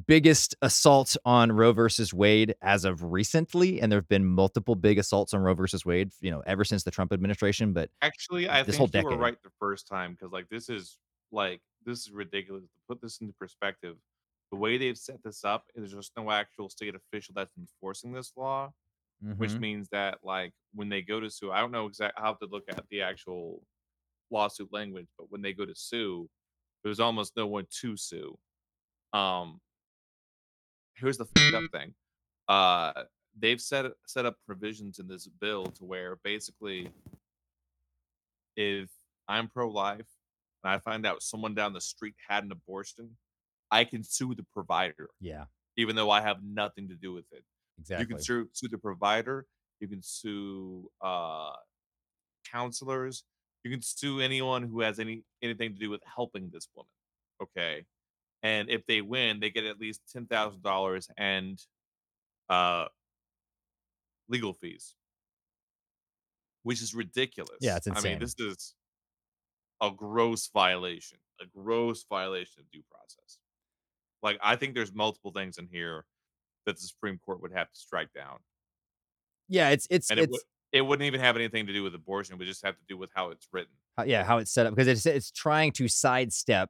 biggest assault on Roe versus Wade as of recently, and there have been multiple big assaults on Roe versus Wade, ever since the Trump administration. But actually, I think you were right the first time, because this is ridiculous. To put this into perspective, the way they've set this up is just no actual state official that's enforcing this law, mm-hmm. which means that like when they go to sue, I don't know exactly how to look at the actual lawsuit language, but when they go to sue, there's almost no one to sue. Here's the fucked up thing. They've set up provisions in this bill to where basically if I'm pro-life and I find out someone down the street had an abortion, I can sue the provider. Yeah. Even though I have nothing to do with it. Exactly. You can sue the provider. You can sue counselors. You can sue anyone who has anything to do with helping this woman. Okay. And if they win, they get at least $10,000 and legal fees, which is ridiculous. Yeah, it's insane. I mean, this is a gross violation of due process. Like, I think there's multiple things in here that the Supreme Court would have to strike down. Yeah, it wouldn't even have anything to do with abortion. It would just have to do with how it's written. How it's set up, because it's trying to sidestep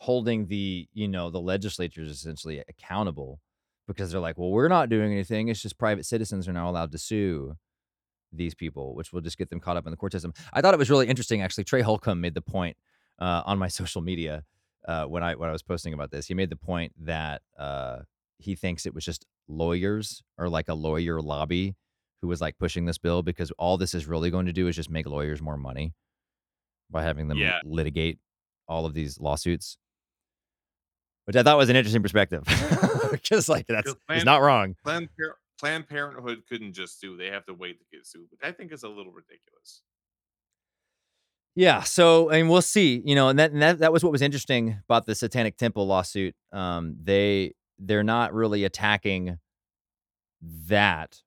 holding the the legislatures essentially accountable, because they're like, well, we're not doing anything. It's just private citizens are now allowed to sue these people, which will just get them caught up in the court system. I thought it was really interesting. Actually, Trey Holcomb made the point on my social media when I was posting about this. He made the point that he thinks it was just lawyers or like a lawyer lobby who was like pushing this bill, because all this is really going to do is just make lawyers more money by having them litigate all of these lawsuits. Which I thought was an interesting perspective. Just like he's not wrong. Planned Parenthood couldn't just sue; they have to wait to get sued, which I think is a little ridiculous. Yeah. So, and we'll see. And that was what was interesting about the Satanic Temple lawsuit. They're not really attacking that;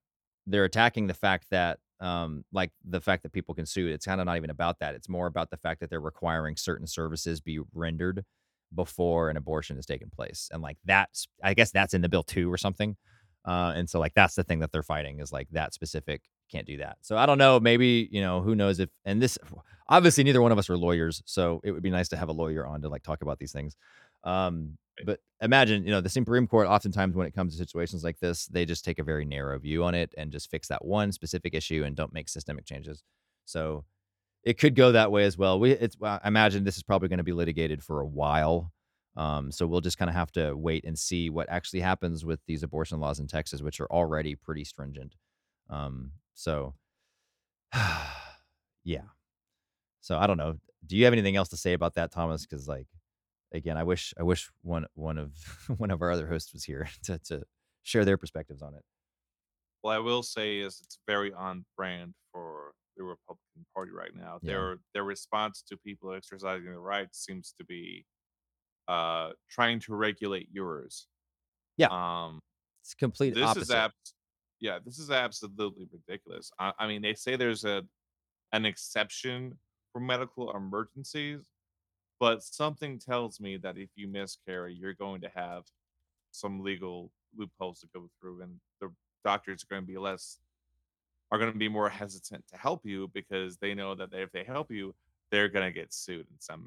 they're attacking the fact that the fact that people can sue. It's kind of not even about that. It's more about the fact that they're requiring certain services be rendered before an abortion has taken place. And like that's, I guess that's in the bill too or something. And so like, that's the thing that they're fighting is like that specific, can't do that. So I don't know, maybe, who knows if, and this, obviously neither one of us are lawyers. So it would be nice to have a lawyer on to like talk about these things. But imagine, you know, the Supreme Court, oftentimes when it comes to situations like this, they just take a very narrow view on it and just fix that one specific issue and don't make systemic changes. So it could go that way as well. I imagine this is probably going to be litigated for a while. So we'll just kind of have to wait and see what actually happens with these abortion laws in Texas, which are already pretty stringent. Yeah. So I don't know. Do you have anything else to say about that, Thomas? Because, like, again, I wish one of our other hosts was here to share their perspectives on it. Well, I will say is it's very on brand for the Republican Party right now. Yeah. Their response to people exercising their rights seems to be trying to regulate yours. Yeah. It's complete opposite. This is absolutely ridiculous. I mean, they say there's an exception for medical emergencies, but something tells me that if you miscarry, you're going to have some legal loopholes to go through, and the doctors are going to be more hesitant to help you because they know that if they help you, they're going to get sued in some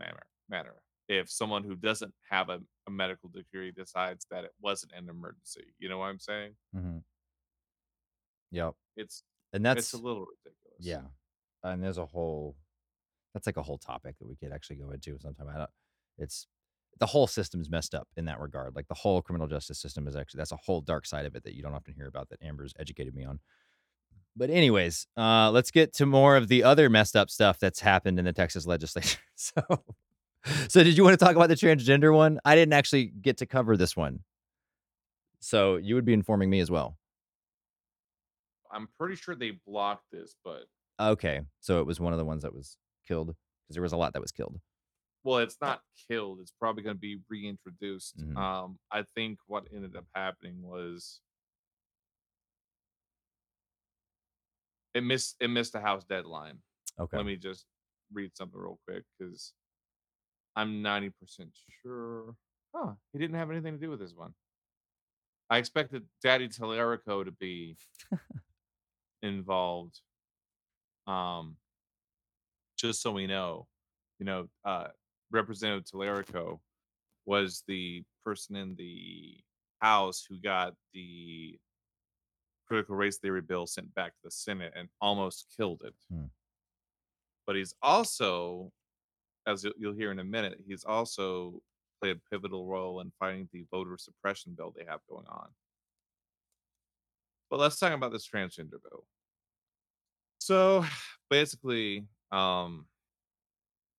manner. If someone who doesn't have a medical degree decides that it wasn't an emergency, you know what I'm saying? Mm-hmm. Yeah, it's a little ridiculous. Yeah, and there's that's like a whole topic that we could actually go into sometime. The whole system's messed up in that regard. Like the whole criminal justice system is that's a whole dark side of it that you don't often hear about that Amber's educated me on. But anyways, let's get to more of the other messed up stuff that's happened in the Texas legislature. So did you want to talk about the transgender one? I didn't actually get to cover this one, so you would be informing me as well. I'm pretty sure they blocked this, but... Okay, so it was one of the ones that was killed, because there was a lot that was killed. Well, it's not killed. It's probably going to be reintroduced. Mm-hmm. I think what ended up happening was it missed the House deadline. Okay. Let me just read something real quick, because I'm 90% sure. Huh, he didn't have anything to do with this one. I expected Daddy Talarico to be... involved, just so we know, Representative Talarico was the person in the House who got the critical race theory bill sent back to the Senate and almost killed it. But he's also, as you'll hear in a minute, he's also played a pivotal role in fighting the voter suppression bill they have going on. But let's talk about this transgender bill. So basically, like a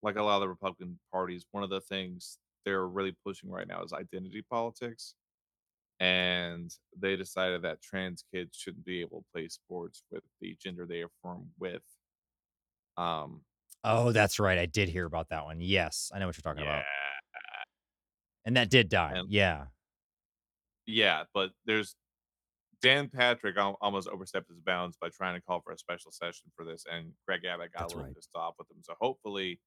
lot of the Republican parties, one of the things they're really pushing right now is identity politics. And they decided that trans kids shouldn't be able to play sports with the gender they affirm with. Oh, that's right. I did hear about that one. Yes, I know what you're talking about. And that did die. Yeah, but there's... Dan Patrick almost overstepped his bounds by trying to call for a special session for this, and Greg Abbott got a little pissed off with him. So hopefully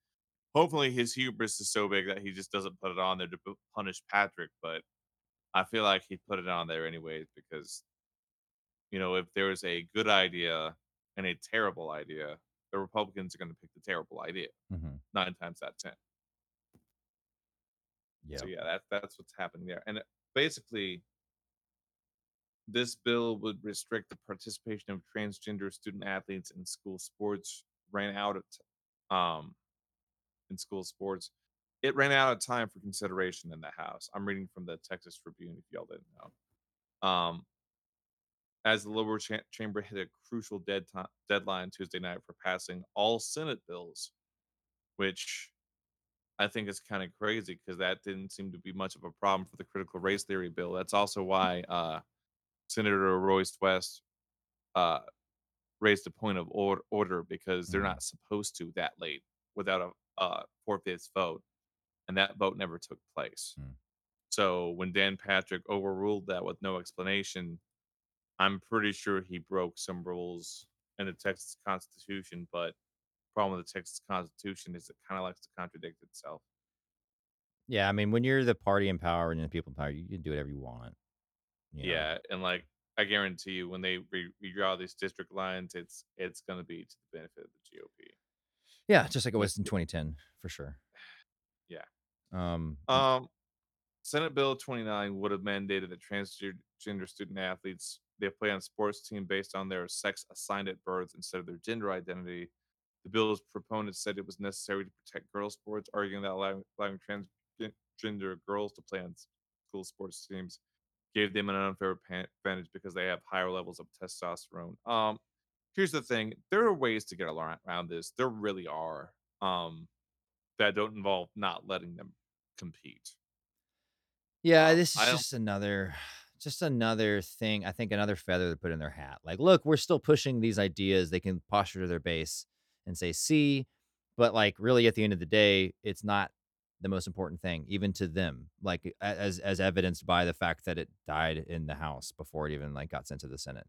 his hubris is so big that he just doesn't put it on there to punish Patrick. But I feel like he put it on there anyways because, if there is a good idea and a terrible idea, the Republicans are going to pick the terrible idea 9 times out of 10. Yeah. So yeah, that's what's happening there, and basically. This bill would restrict the participation of transgender student athletes in school sports. It ran out of time for consideration in the House. I'm reading from the Texas Tribune, if y'all didn't know. As the lower chamber hit a crucial deadline Tuesday night for passing all Senate bills, which I think is kind of crazy because that didn't seem to be much of a problem for the critical race theory bill. That's also why. Senator Royce West raised a point of order because they're not supposed to that late without a 4/5 vote, and that vote never took place. So when Dan Patrick overruled that with no explanation, I'm pretty sure he broke some rules in the Texas Constitution, but the problem with the Texas Constitution is it kind of likes to contradict itself. Yeah, I mean, when you're the party in power and the people in power, you can do whatever you want. Yeah, and I guarantee you, when they redraw these district lines, it's going to be to the benefit of the GOP. Yeah, just like it was in 2010 for sure. Yeah. Senate Bill 29 would have mandated that transgender student athletes, they play on a sports team based on their sex assigned at birth instead of their gender identity. The bill's proponents said it was necessary to protect girls' sports, arguing that allowing transgender girls to play on school sports teams gave them an unfair advantage because they have higher levels of testosterone. Here's the thing. There are ways to get around this. There really are, that don't involve not letting them compete. Yeah, this is just another thing. I think another feather to put in their hat. Like, look, we're still pushing these ideas. They can posture to their base and say, see, but like really at the end of the day, it's not the most important thing, even to them, like as evidenced by the fact that it died in the House before it even like got sent to the Senate.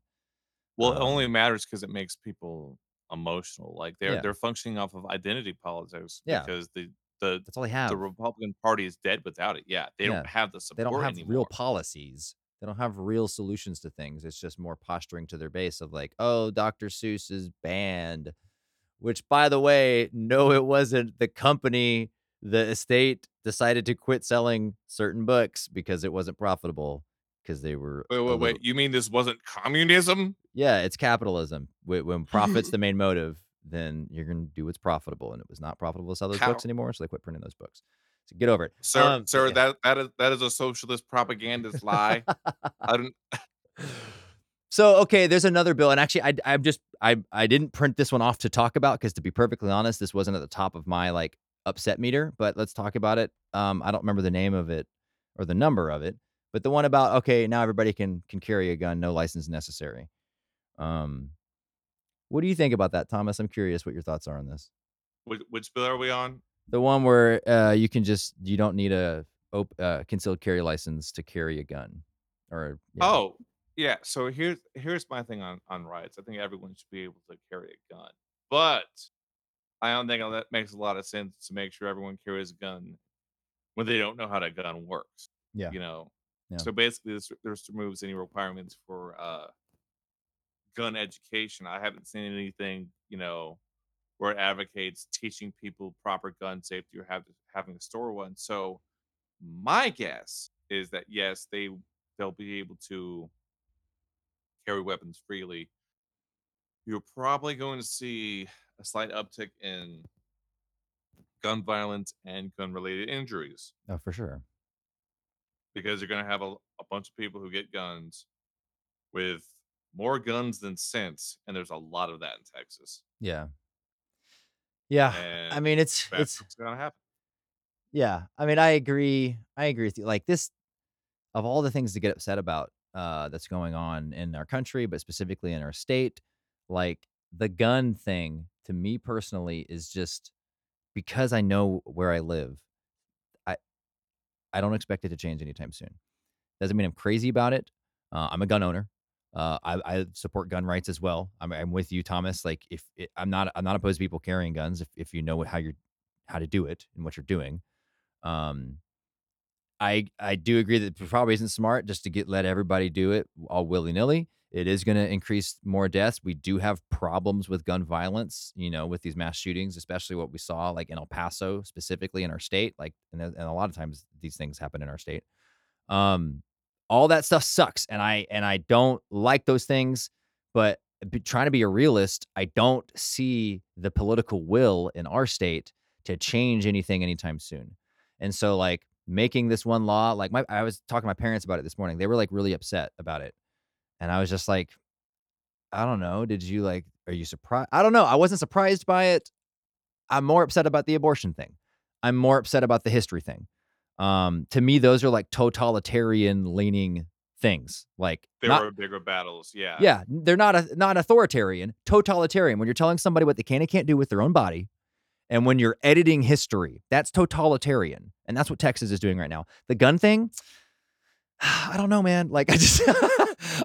Well, it only matters because it makes people emotional. Like they're functioning off of identity politics because the that's all they have. The Republican Party is dead without it. Yeah, they don't have the support. They don't have real policies. They don't have real solutions to things. It's just more posturing to their base of like, oh, Dr. Seuss is banned, which, by the way, no, it wasn't. The company, the estate, decided to quit selling certain books because it wasn't profitable. Because they were wait. You mean this wasn't communism? Yeah, it's capitalism. When profit's the main motive, then you're gonna do what's profitable, and it was not profitable to sell those books anymore, so they quit printing those books. So get over it, sir. Sir, that is a socialist propagandist lie. I don't. So okay, there's another bill, and actually, I didn't print this one off to talk about because, to be perfectly honest, this wasn't at the top of my like upset meter. But let's talk about it. I don't remember the name of it or the number of it. But the one about, okay, now everybody can carry a gun, no license necessary. What do you think about that, Thomas? I'm curious what your thoughts are on this. Which bill are we on? The one where you don't need a concealed carry license to carry a gun. Or yeah. Oh, yeah. So here's my thing on riots. I think everyone should be able to carry a gun. But I don't think that makes a lot of sense to make sure everyone carries a gun when they don't know how that gun works. Yeah. You know? Yeah. So basically, this removes any requirements for gun education. I haven't seen anything, where it advocates teaching people proper gun safety or having to store one. So my guess is that, yes, they'll be able to carry weapons freely. You're probably going to see a slight uptick in gun violence and gun-related injuries. Oh, for sure. Because you're going to have a bunch of people who get guns with more guns than sense. And there's a lot of that in Texas. Yeah. Yeah. And I mean, it's going to happen. Yeah. I mean, I agree with you. Like this, of all the things to get upset about that's going on in our country, but specifically in our state, like the gun thing to me personally is just because I know where I live. I don't expect it to change anytime soon. Doesn't mean I'm crazy about it. I'm a gun owner. I support gun rights as well. I'm with you, Thomas. Like I'm not opposed to people carrying guns if you know how to do it and what you're doing. I do agree that it probably isn't smart just to let everybody do it all willy-nilly. It is going to increase more deaths. We do have problems with gun violence, with these mass shootings, especially what we saw like in El Paso, specifically in our state. Like, and a lot of times these things happen in our state. All that stuff sucks, and I don't like those things. But trying to be a realist, I don't see the political will in our state to change anything anytime soon. And so, like making this one law, like I was talking to my parents about it this morning. They were like really upset about it. And I was just like, I don't know. Are you surprised? I don't know. I wasn't surprised by it. I'm more upset about the abortion thing. I'm more upset about the history thing. To me, those are like totalitarian leaning things. Like there were bigger battles. Yeah. Yeah. They're not authoritarian, totalitarian. When you're telling somebody what they can and can't do with their own body. And when you're editing history, that's totalitarian. And that's what Texas is doing right now. The gun thing. I don't know, man. Like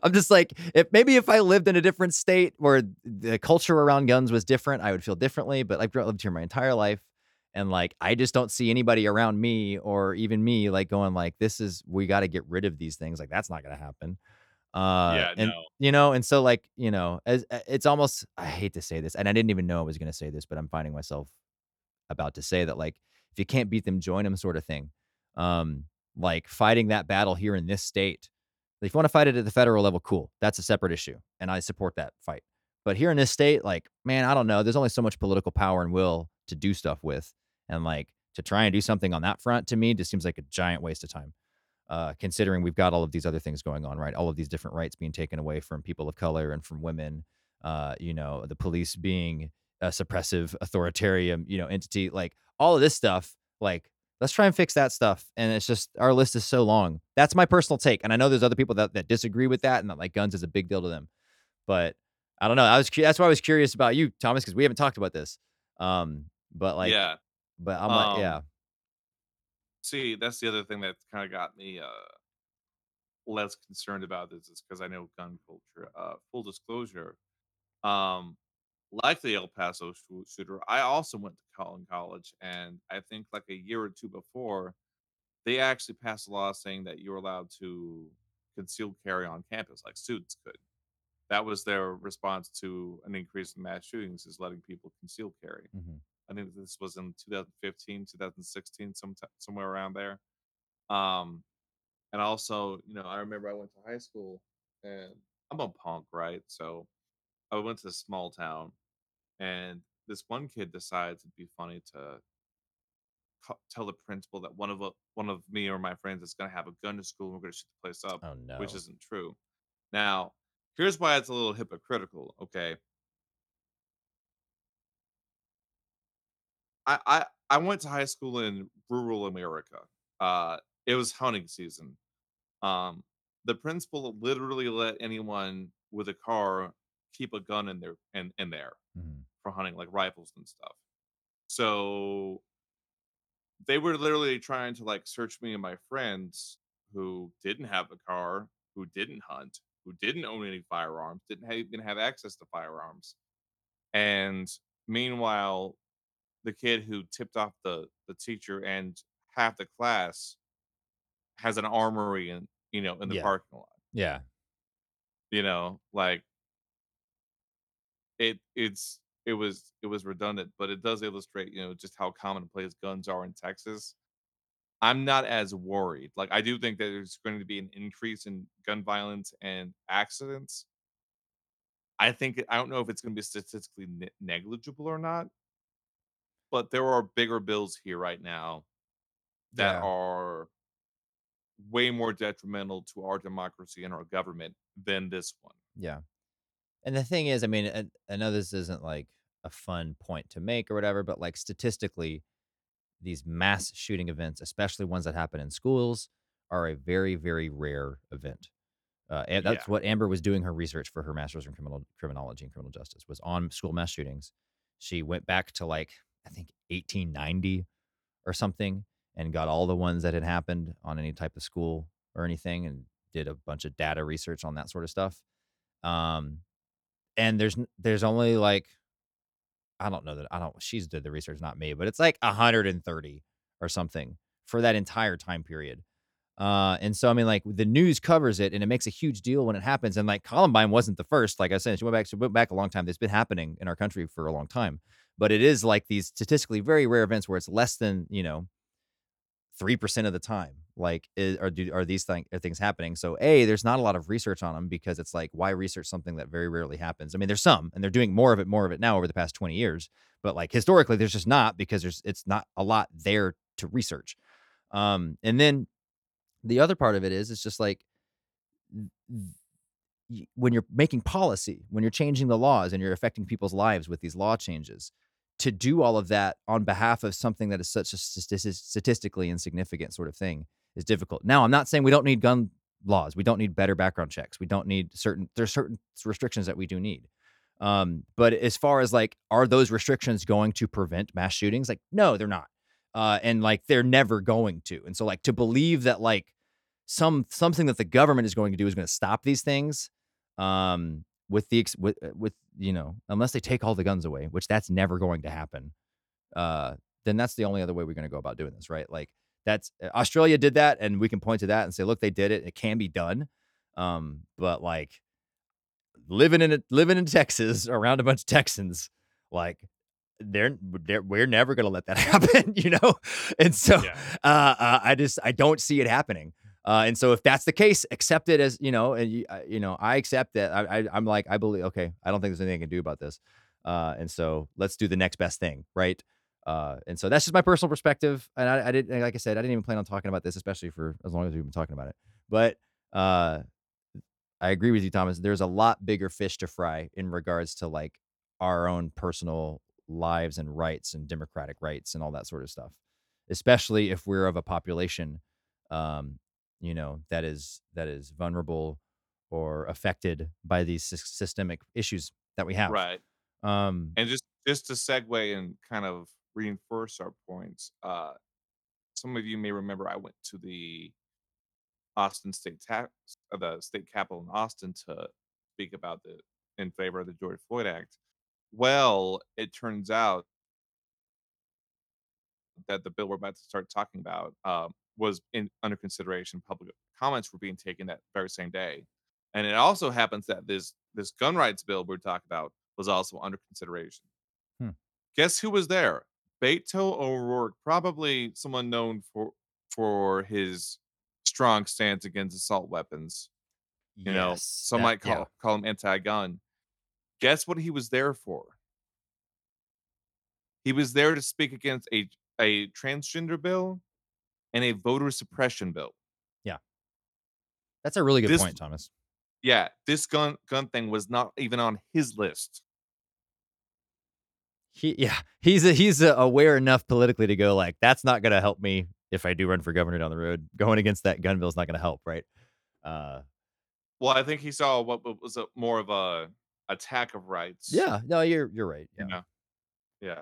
I'm just like, if I lived in a different state where the culture around guns was different, I would feel differently. But I've lived here my entire life, and like I just don't see anybody around me or even me like going like, we got to get rid of these things. Like that's not going to happen. And so like as it's almost, I hate to say this, and I didn't even know I was going to say this, but I'm finding myself about to say that like if you can't beat them, join them sort of thing. like fighting that battle here in this state. If you want to fight it at the federal level, cool. That's a separate issue. And I support that fight. But here in this state, like, man, I don't know. There's only so much political power and will to do stuff with. And like to try and do something on that front to me just seems like a giant waste of time. Considering we've got all of these other things going on, right? All of these different rights being taken away from people of color and from women, you know, the police being a suppressive authoritarian, you know, entity, like all of this stuff, like, let's try and fix that stuff. And it's just, our list is so long. That's my personal take. And I know there's other people that disagree with that and that like guns is a big deal to them, but I don't know. That's why I was curious about you, Thomas, because we haven't talked about this. But I'm like, yeah. See, that's the other thing that kind of got me less concerned about this is because I know gun culture. Full disclosure, like the El Paso shooter, I also went to Collin College, and I think like a year or two before, they actually passed a law saying that you were allowed to concealed carry on campus, like students could. That was their response to an increase in mass shootings, is letting people concealed carry. Mm-hmm. I think this was in 2015, 2016, somewhere around there. And also, you know, I remember I went to high school, and I'm a punk, right? So I went to a small town, and this one kid decided it'd be funny to tell the principal that one of me or my friends is going to have a gun to school, and we're going to shoot the place up. Oh, no. Which isn't true. Now, here's why it's a little hypocritical, okay? I went to high school in rural America. It was hunting season. The principal literally let anyone with a car keep a gun in there mm-hmm. for hunting, like rifles and stuff. So they were literally trying to like search me and my friends who didn't have a car, who didn't hunt, who didn't own any firearms, didn't even have access to firearms. And meanwhile, the kid who tipped off the teacher and half the class has an armory in the parking lot. Yeah. You know, like it was redundant, but it does illustrate, you know, just how commonplace guns are in Texas. I'm not as worried. Like, I do think that there's going to be an increase in gun violence and accidents. I don't know if it's going to be statistically negligible or not. But there are bigger bills here right now that are way more detrimental to our democracy and our government than this one. Yeah. And the thing is, I mean, I know this isn't like a fun point to make or whatever, but like statistically, these mass shooting events, especially ones that happen in schools, are a very, very rare event. And that's what Amber was doing her research for her master's in criminology and criminal justice, was on school mass shootings. She went back to like, I think 1890 or something, and got all the ones that had happened on any type of school or anything, and did a bunch of data research on that sort of stuff. And there's only like, she's did the research, not me, but it's like 130 or something for that entire time period. And so, I mean, like the news covers it and it makes a huge deal when it happens. And like Columbine wasn't the first, like I said, she went back a long time. It's been happening in our country for a long time. But it is like these statistically very rare events where it's less than, you know, 3% of the time, like, are these things happening? So, A, there's not a lot of research on them, because it's like, why research something that very rarely happens? I mean, there's some, and they're doing more of it now over the past 20 years. But like historically, there's just not, because it's not a lot there to research. And then the other part of it is, it's just like, when you're making policy, when you're changing the laws and you're affecting people's lives with these law changes, to do all of that on behalf of something that is such a statistically insignificant sort of thing is difficult. Now, I'm not saying we don't need gun laws. We don't need better background checks. We don't need there's certain restrictions that we do need. But as far as like, are those restrictions going to prevent mass shootings? Like, no, they're not. And like, they're never going to. And so like, to believe that like something that the government is going to do is going to stop these things, with you know, unless they take all the guns away, which that's never going to happen, then that's the only other way we're going to go about doing this, right? Like, that's, Australia did that, and we can point to that and say, look, they did it. It can be done. But like, living in Texas around a bunch of Texans, like, we're never going to let that happen, you know? And so I don't see it happening. And so if that's the case, accept it as, you know, and you know, I accept that. I'm like, I believe, okay, I don't think there's anything I can do about this. And so let's do the next best thing. Right. And so that's just my personal perspective. And I didn't, like I said, I didn't even plan on talking about this, especially for as long as we've been talking about it. But, I agree with you, Thomas. There's a lot bigger fish to fry in regards to like our own personal lives and rights and democratic rights and all that sort of stuff, especially if we're of a population, you know, that is vulnerable or affected by these systemic issues that we have. Right. And just to segue and kind of reinforce our points, some of you may remember I went to the Austin State the state capitol in Austin to speak about in favor of the George Floyd Act. Well, it turns out that the bill we're about to start talking about was under consideration. Public comments were being taken that very same day, and it also happens that this gun rights bill we're talking about was also under consideration. Guess who was there? Beto O'Rourke, probably someone known for his strong stance against assault weapons. You know, some might call him anti-gun. Guess what he was there for? He was there to speak against a transgender bill and a voter suppression bill. Yeah. That's a really good point, Thomas. Yeah, this gun thing was not even on his list. He's aware enough politically to go like, that's not going to help me if I do run for governor down the road. Going against that gun bill is not going to help, right? Well, I think he saw what was more of a attack of rights. Yeah, no, you're right. Yeah, you know?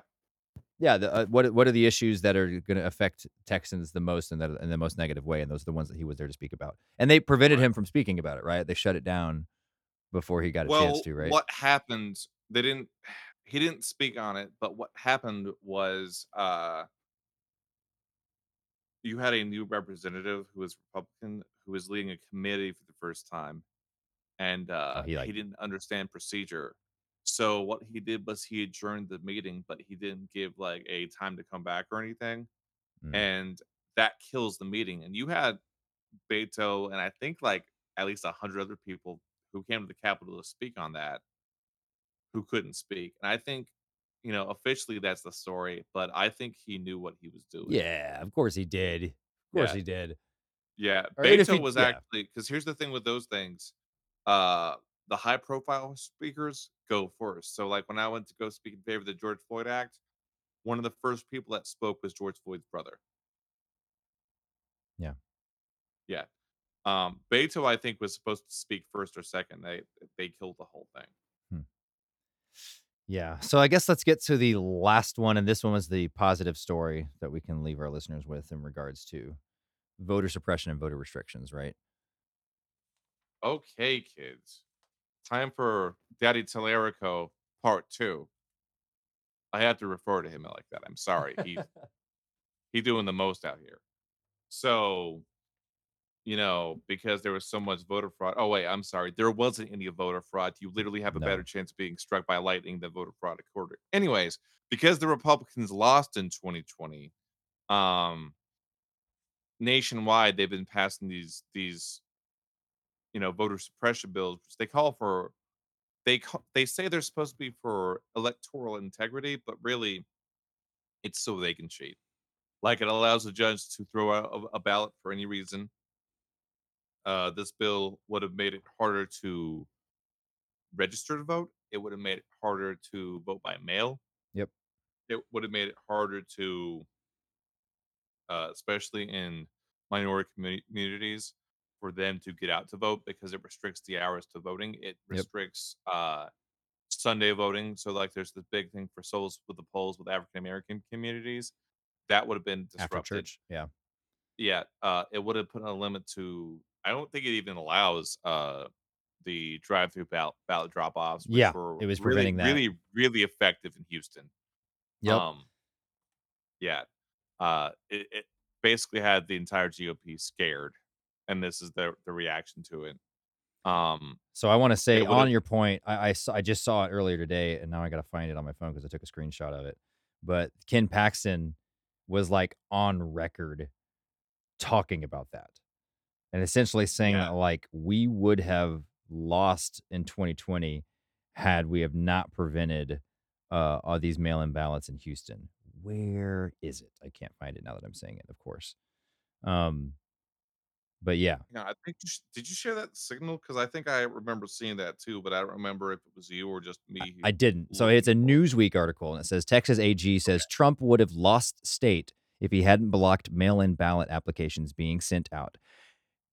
Yeah. What are the issues that are going to affect Texans the most in the most negative way? And those are the ones that he was there to speak about. And they prevented him from speaking about it, right? They shut it down before he got a chance to, right? What happened? He didn't speak on it, but what happened was you had a new representative who was Republican who was leading a committee for the first time, and he didn't understand procedure. So what he did was he adjourned the meeting, but he didn't give like a time to come back or anything, and that kills the meeting. And you had Beto and I think like at least 100 other people who came to the Capitol to speak on that, who couldn't speak. And I think, you know, officially that's the story, but I think he knew what he was doing. Yeah, of course he did. Yeah, Beto was actually, because here's the thing with those things. The high profile speakers go first. So like when I went to go speak in favor of the George Floyd Act, one of the first people that spoke was George Floyd's brother. Yeah. Beto, I think, was supposed to speak first or second. They killed the whole thing. Yeah. So I guess let's get to the last one. And this one was the positive story that we can leave our listeners with in regards to voter suppression and voter restrictions, right? Okay, kids. Time for Daddy Talarico part 2. I have to refer to him like that. I'm sorry. He's doing the most out here. So, you know, because there was so much voter fraud. Oh, wait, I'm sorry. There wasn't any voter fraud. You literally have a better chance of being struck by lightning than voter fraud according. Anyways, because the Republicans lost in 2020, nationwide, they've been passing these, you know, voter suppression bills, which they call for. They say they're supposed to be for electoral integrity, but really it's so they can cheat. Like it allows a judge to throw out a ballot for any reason. This bill would have made it harder to register to vote. It would have made it harder to vote by mail. Yep. It would have made it harder to, especially in minority communities, for them to get out to vote because it restricts the hours to voting. It restricts Sunday voting. So like there's this big thing for souls with the polls with African-American communities. That would have been disrupted. After church, it would have put a limit to, I don't think it even allows the drive-through ballot drop-offs. Which it was really, preventing that. Really, really effective in Houston. Yep. It basically had the entire GOP scared, and this is the reaction to it. So I want to say on your point, I just saw it earlier today, and now I got to find it on my phone because I took a screenshot of it. But Ken Paxton was like on record talking about that and essentially saying that like we would have lost in 2020 had we have not prevented all these mail-in ballots in Houston. Where is it? I can't find it now that I'm saying it, of course. But yeah. No, I think did you share that signal? Because I think I remember seeing that too, but I don't remember if it was you or just me. I didn't. So it's a Newsweek article, and it says Texas AG says Trump would have lost state if he hadn't blocked mail-in ballot applications being sent out.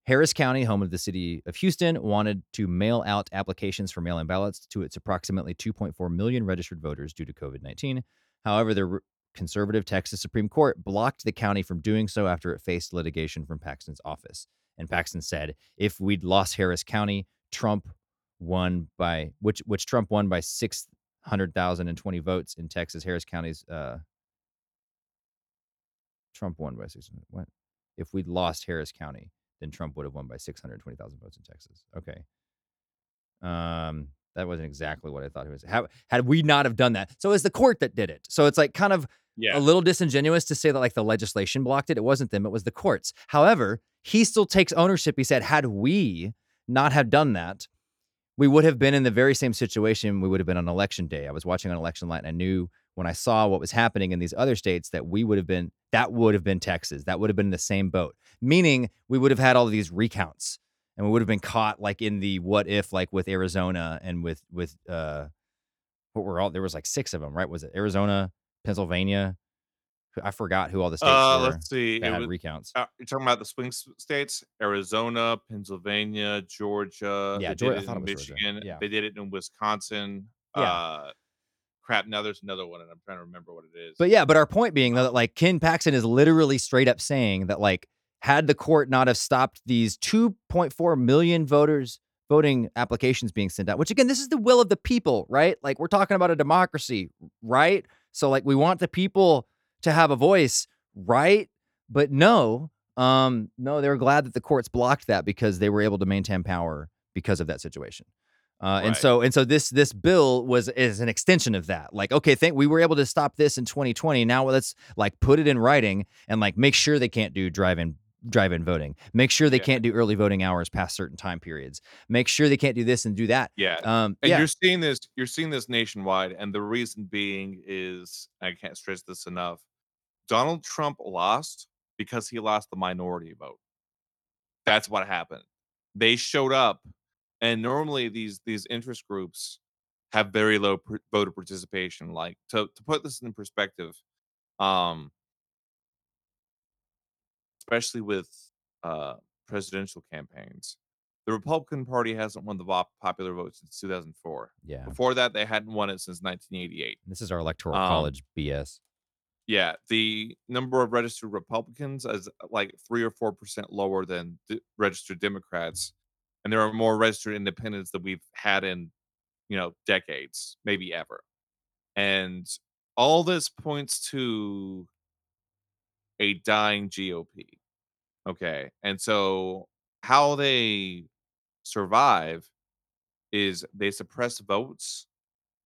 Harris County, home of the city of Houston, wanted to mail out applications for mail-in ballots to its approximately 2.4 million registered voters due to COVID-19. However, the conservative Texas Supreme Court blocked the county from doing so after it faced litigation from Paxton's office. And Paxton said, if we'd lost Harris County, Trump won by which Trump won by 620 votes in Texas. Harris County's Trump won by 600. What? If we'd lost Harris County, then Trump would have won by 620,000 votes in Texas. Okay. That wasn't exactly what I thought it was. Had we not have done that? So it's the court that did it. So it's like kind of a little disingenuous to say that like the legislation blocked it. It wasn't them. It was the courts. However, he still takes ownership. He said, had we not have done that, we would have been in the very same situation. We would have been on election day. I was watching on election night, and I knew when I saw what was happening in these other states that we would have been, that would have been Texas. That would have been in the same boat, meaning we would have had all of these recounts. And we would have been caught like in the what if, like with Arizona and with what were all, there was like six of them, right? Was it Arizona, Pennsylvania? I forgot who all the states were. Let's see. It was, recounts. You're talking about the swing states, Arizona, Pennsylvania, Georgia. Yeah, Georgia. I thought it was Michigan. Yeah. They did it in Wisconsin. Yeah. Crap, now there's another one and I'm trying to remember what it is. But yeah, but our point being that like Ken Paxton is literally straight up saying that like, had the court not have stopped these 2.4 million voters voting applications being sent out, which again, this is the will of the people, right? Like we're talking about a democracy, right? So like we want the people to have a voice, right? But no, they're glad that the courts blocked that because they were able to maintain power because of that situation. Right. And so this bill is an extension of that. Like, okay, we were able to stop this in 2020. Now let's like put it in writing and like make sure they can't do drive-in voting. Make sure they can't do early voting hours past certain time periods. Make sure they can't do this and do that. You're seeing this. You're seeing this nationwide, and the reason being is I can't stress this enough. Donald Trump lost because he lost the minority vote. That's what happened. They showed up, and normally these interest groups have very low voter participation. Like to put this in perspective, especially with presidential campaigns. The Republican Party hasn't won the popular vote since 2004. Yeah. Before that, they hadn't won it since 1988. This is our electoral college BS. Yeah. The number of registered Republicans is like 3 or 4% lower than registered Democrats. And there are more registered independents that we've had in, decades, maybe ever. And all this points to a dying GOP. Okay. And so how they survive is they suppress votes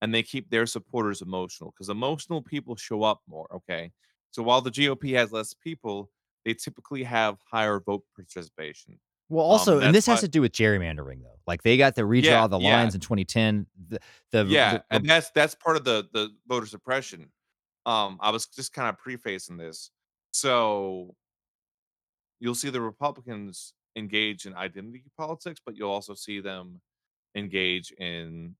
and they keep their supporters emotional because emotional people show up more. Okay. So while the GOP has less people, they typically have higher vote participation. Well, also, and this has to do with gerrymandering, though. Like they got to redraw the lines in 2010. And that's part of the voter suppression. I was just kind of prefacing this. So you'll see the Republicans engage in identity politics, but you'll also see them engage in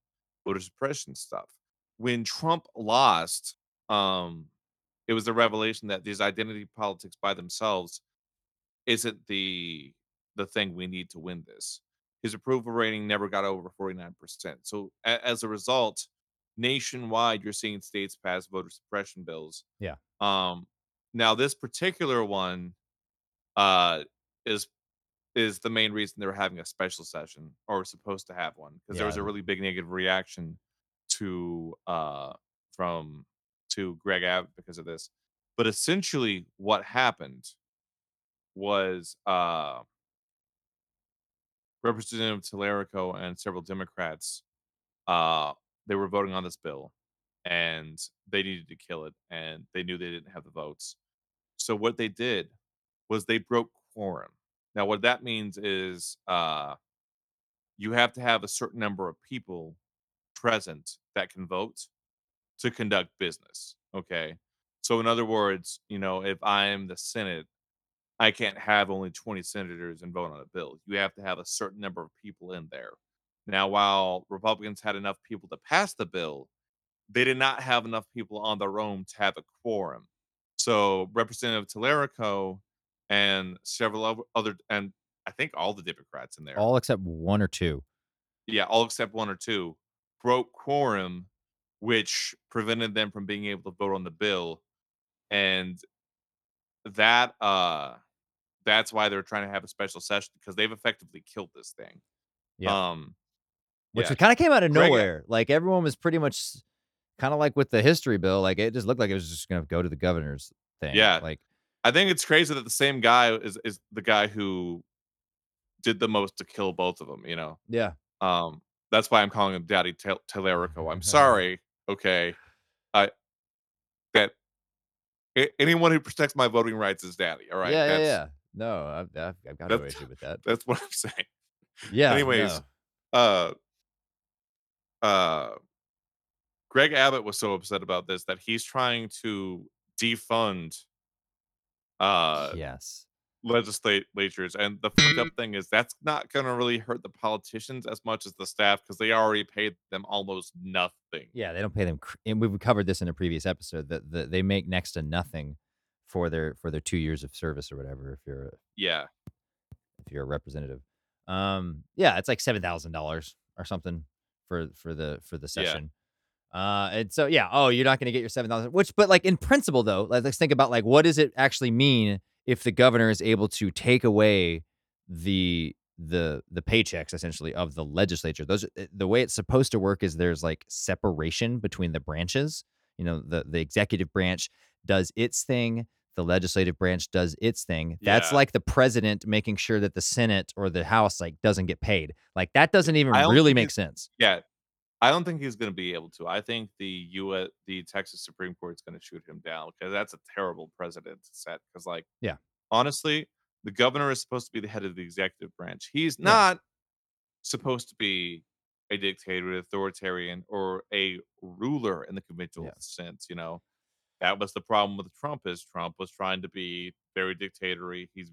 voter suppression stuff. When Trump lost, it was the revelation that these identity politics by themselves isn't the thing we need to win this. His approval rating never got over 49%. So as a result, nationwide, you're seeing states pass voter suppression bills. Yeah. Now this particular one is the main reason they're having a special session or supposed to have one because there was a really big negative reaction to Greg Abbott because of this. But essentially what happened was Representative Talarico and several Democrats, they were voting on this bill, and they needed to kill it, and they knew they didn't have the votes. So what they did was they broke quorum. Now, what that means is you have to have a certain number of people present that can vote to conduct business, okay? So in other words, you know, if I'm the Senate, I can't have only 20 senators and vote on a bill. You have to have a certain number of people in there. Now, while Republicans had enough people to pass the bill, they did not have enough people on their own to have a quorum. So Representative Talarico and several other, and I think all the Democrats in there. All except one or two. Yeah, all except one or two broke quorum, which prevented them from being able to vote on the bill. And that that's why they're trying to have a special session, because they've effectively killed this thing. Yeah. Which kind of came out of nowhere. Like, everyone was pretty much kind of like with the history bill. Like, it just looked like it was just going to go to the governor's thing. Yeah. Like, I think it's crazy that the same guy is the guy who did the most to kill both of them, you know? Yeah. That's why I'm calling him Daddy Talarico. I'm sorry. Okay. Anyone who protects my voting rights is daddy. All right. Yeah. No, I've got no issue with that. That's what I'm saying. Yeah. Anyways, Greg Abbott was so upset about this that he's trying to defund legislatures. And the fucked up thing is that's not going to really hurt the politicians as much as the staff, because they already paid them almost nothing. Yeah, they don't pay them. And we've covered this in a previous episode that they make next to nothing for their 2 years of service or whatever. If you're a representative, it's like $7,000 or something for the session. And so you're not going to get your $7,000. Which, but like in principle though, let's think about like what does it actually mean if the governor is able to take away the paychecks essentially of the legislature. Those, the way it's supposed to work is there's like separation between the branches. You know, the executive branch does its thing, the legislative branch does its thing. Yeah. That's like the president making sure that the Senate or the House like doesn't get paid. Like that doesn't even really make sense. Yeah. I don't think he's going to be able to. I think the Texas Supreme Court is going to shoot him down, because that's a terrible precedent to set. Because, like, honestly, the governor is supposed to be the head of the executive branch. He's not supposed to be a dictator, authoritarian, or a ruler in the conventional sense. You know, that was the problem with Trump. Is Trump was trying to be very dictatorial. He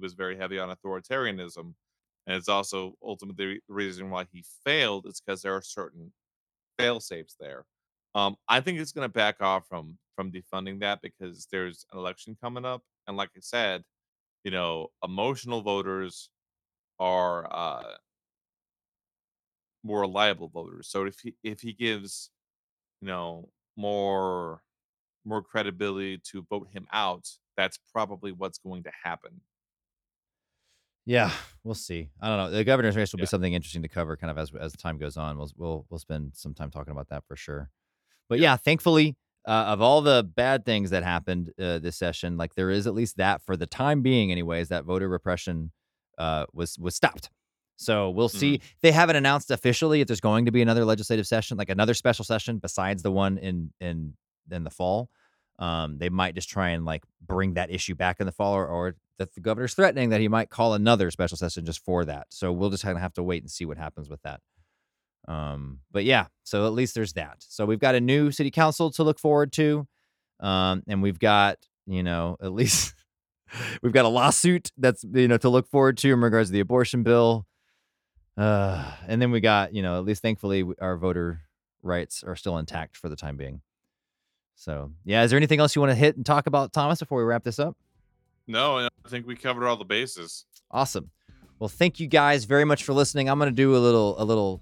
was very heavy on authoritarianism, and it's also ultimately the reason why he failed is because there are certain fail-safes there. I think it's going to back off from defunding that, because there's an election coming up, and like I said, you know, emotional voters are more reliable voters. So if he gives, you know, more credibility to vote him out, that's probably what's going to happen. Yeah, we'll see. I don't know. The governor's race will be something interesting to cover kind of as time goes on. We'll spend some time talking about that for sure. But thankfully, of all the bad things that happened this session, like there is at least that for the time being anyways, that voter repression was stopped. So we'll see. They haven't announced officially if there's going to be another legislative session, like another special session besides the one in the fall. They might just try and like bring that issue back in the fall, or that the governor's threatening that he might call another special session just for that. So we'll just kind of have to wait and see what happens with that. But so at least there's that. So we've got a new city council to look forward to. And we've got, you know, at least we've got a lawsuit that's, you know, to look forward to in regards to the abortion bill. And then we got, you know, at least thankfully our voter rights are still intact for the time being. So, is there anything else you want to hit and talk about, Thomas, before we wrap this up? No, I think we covered all the bases. Awesome. Well, thank you guys very much for listening. I'm going to do a little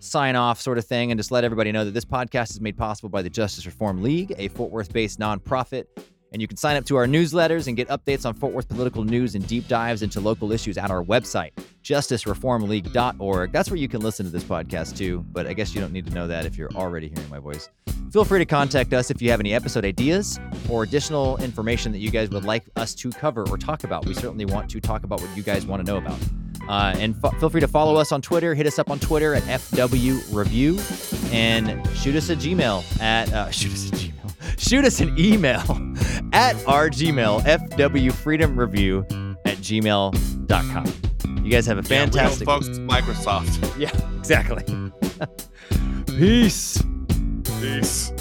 sign off sort of thing and just let everybody know that this podcast is made possible by the Justice Reform League, a Fort Worth-based nonprofit. And you can sign up to our newsletters and get updates on Fort Worth political news and deep dives into local issues at our website, justicereformleague.org. That's where you can listen to this podcast too, but I guess you don't need to know that if you're already hearing my voice. Feel free to contact us if you have any episode ideas or additional information that you guys would like us to cover or talk about. We certainly want to talk about what you guys want to know about. And feel free to follow us on Twitter. Hit us up on Twitter at FWReview. And shoot us a Gmail at... Shoot us an email at our Gmail, fwfreedomreview@gmail.com. You guys have a fantastic... Yeah, we don't folks, Microsoft. Yeah, exactly. Peace. Peace.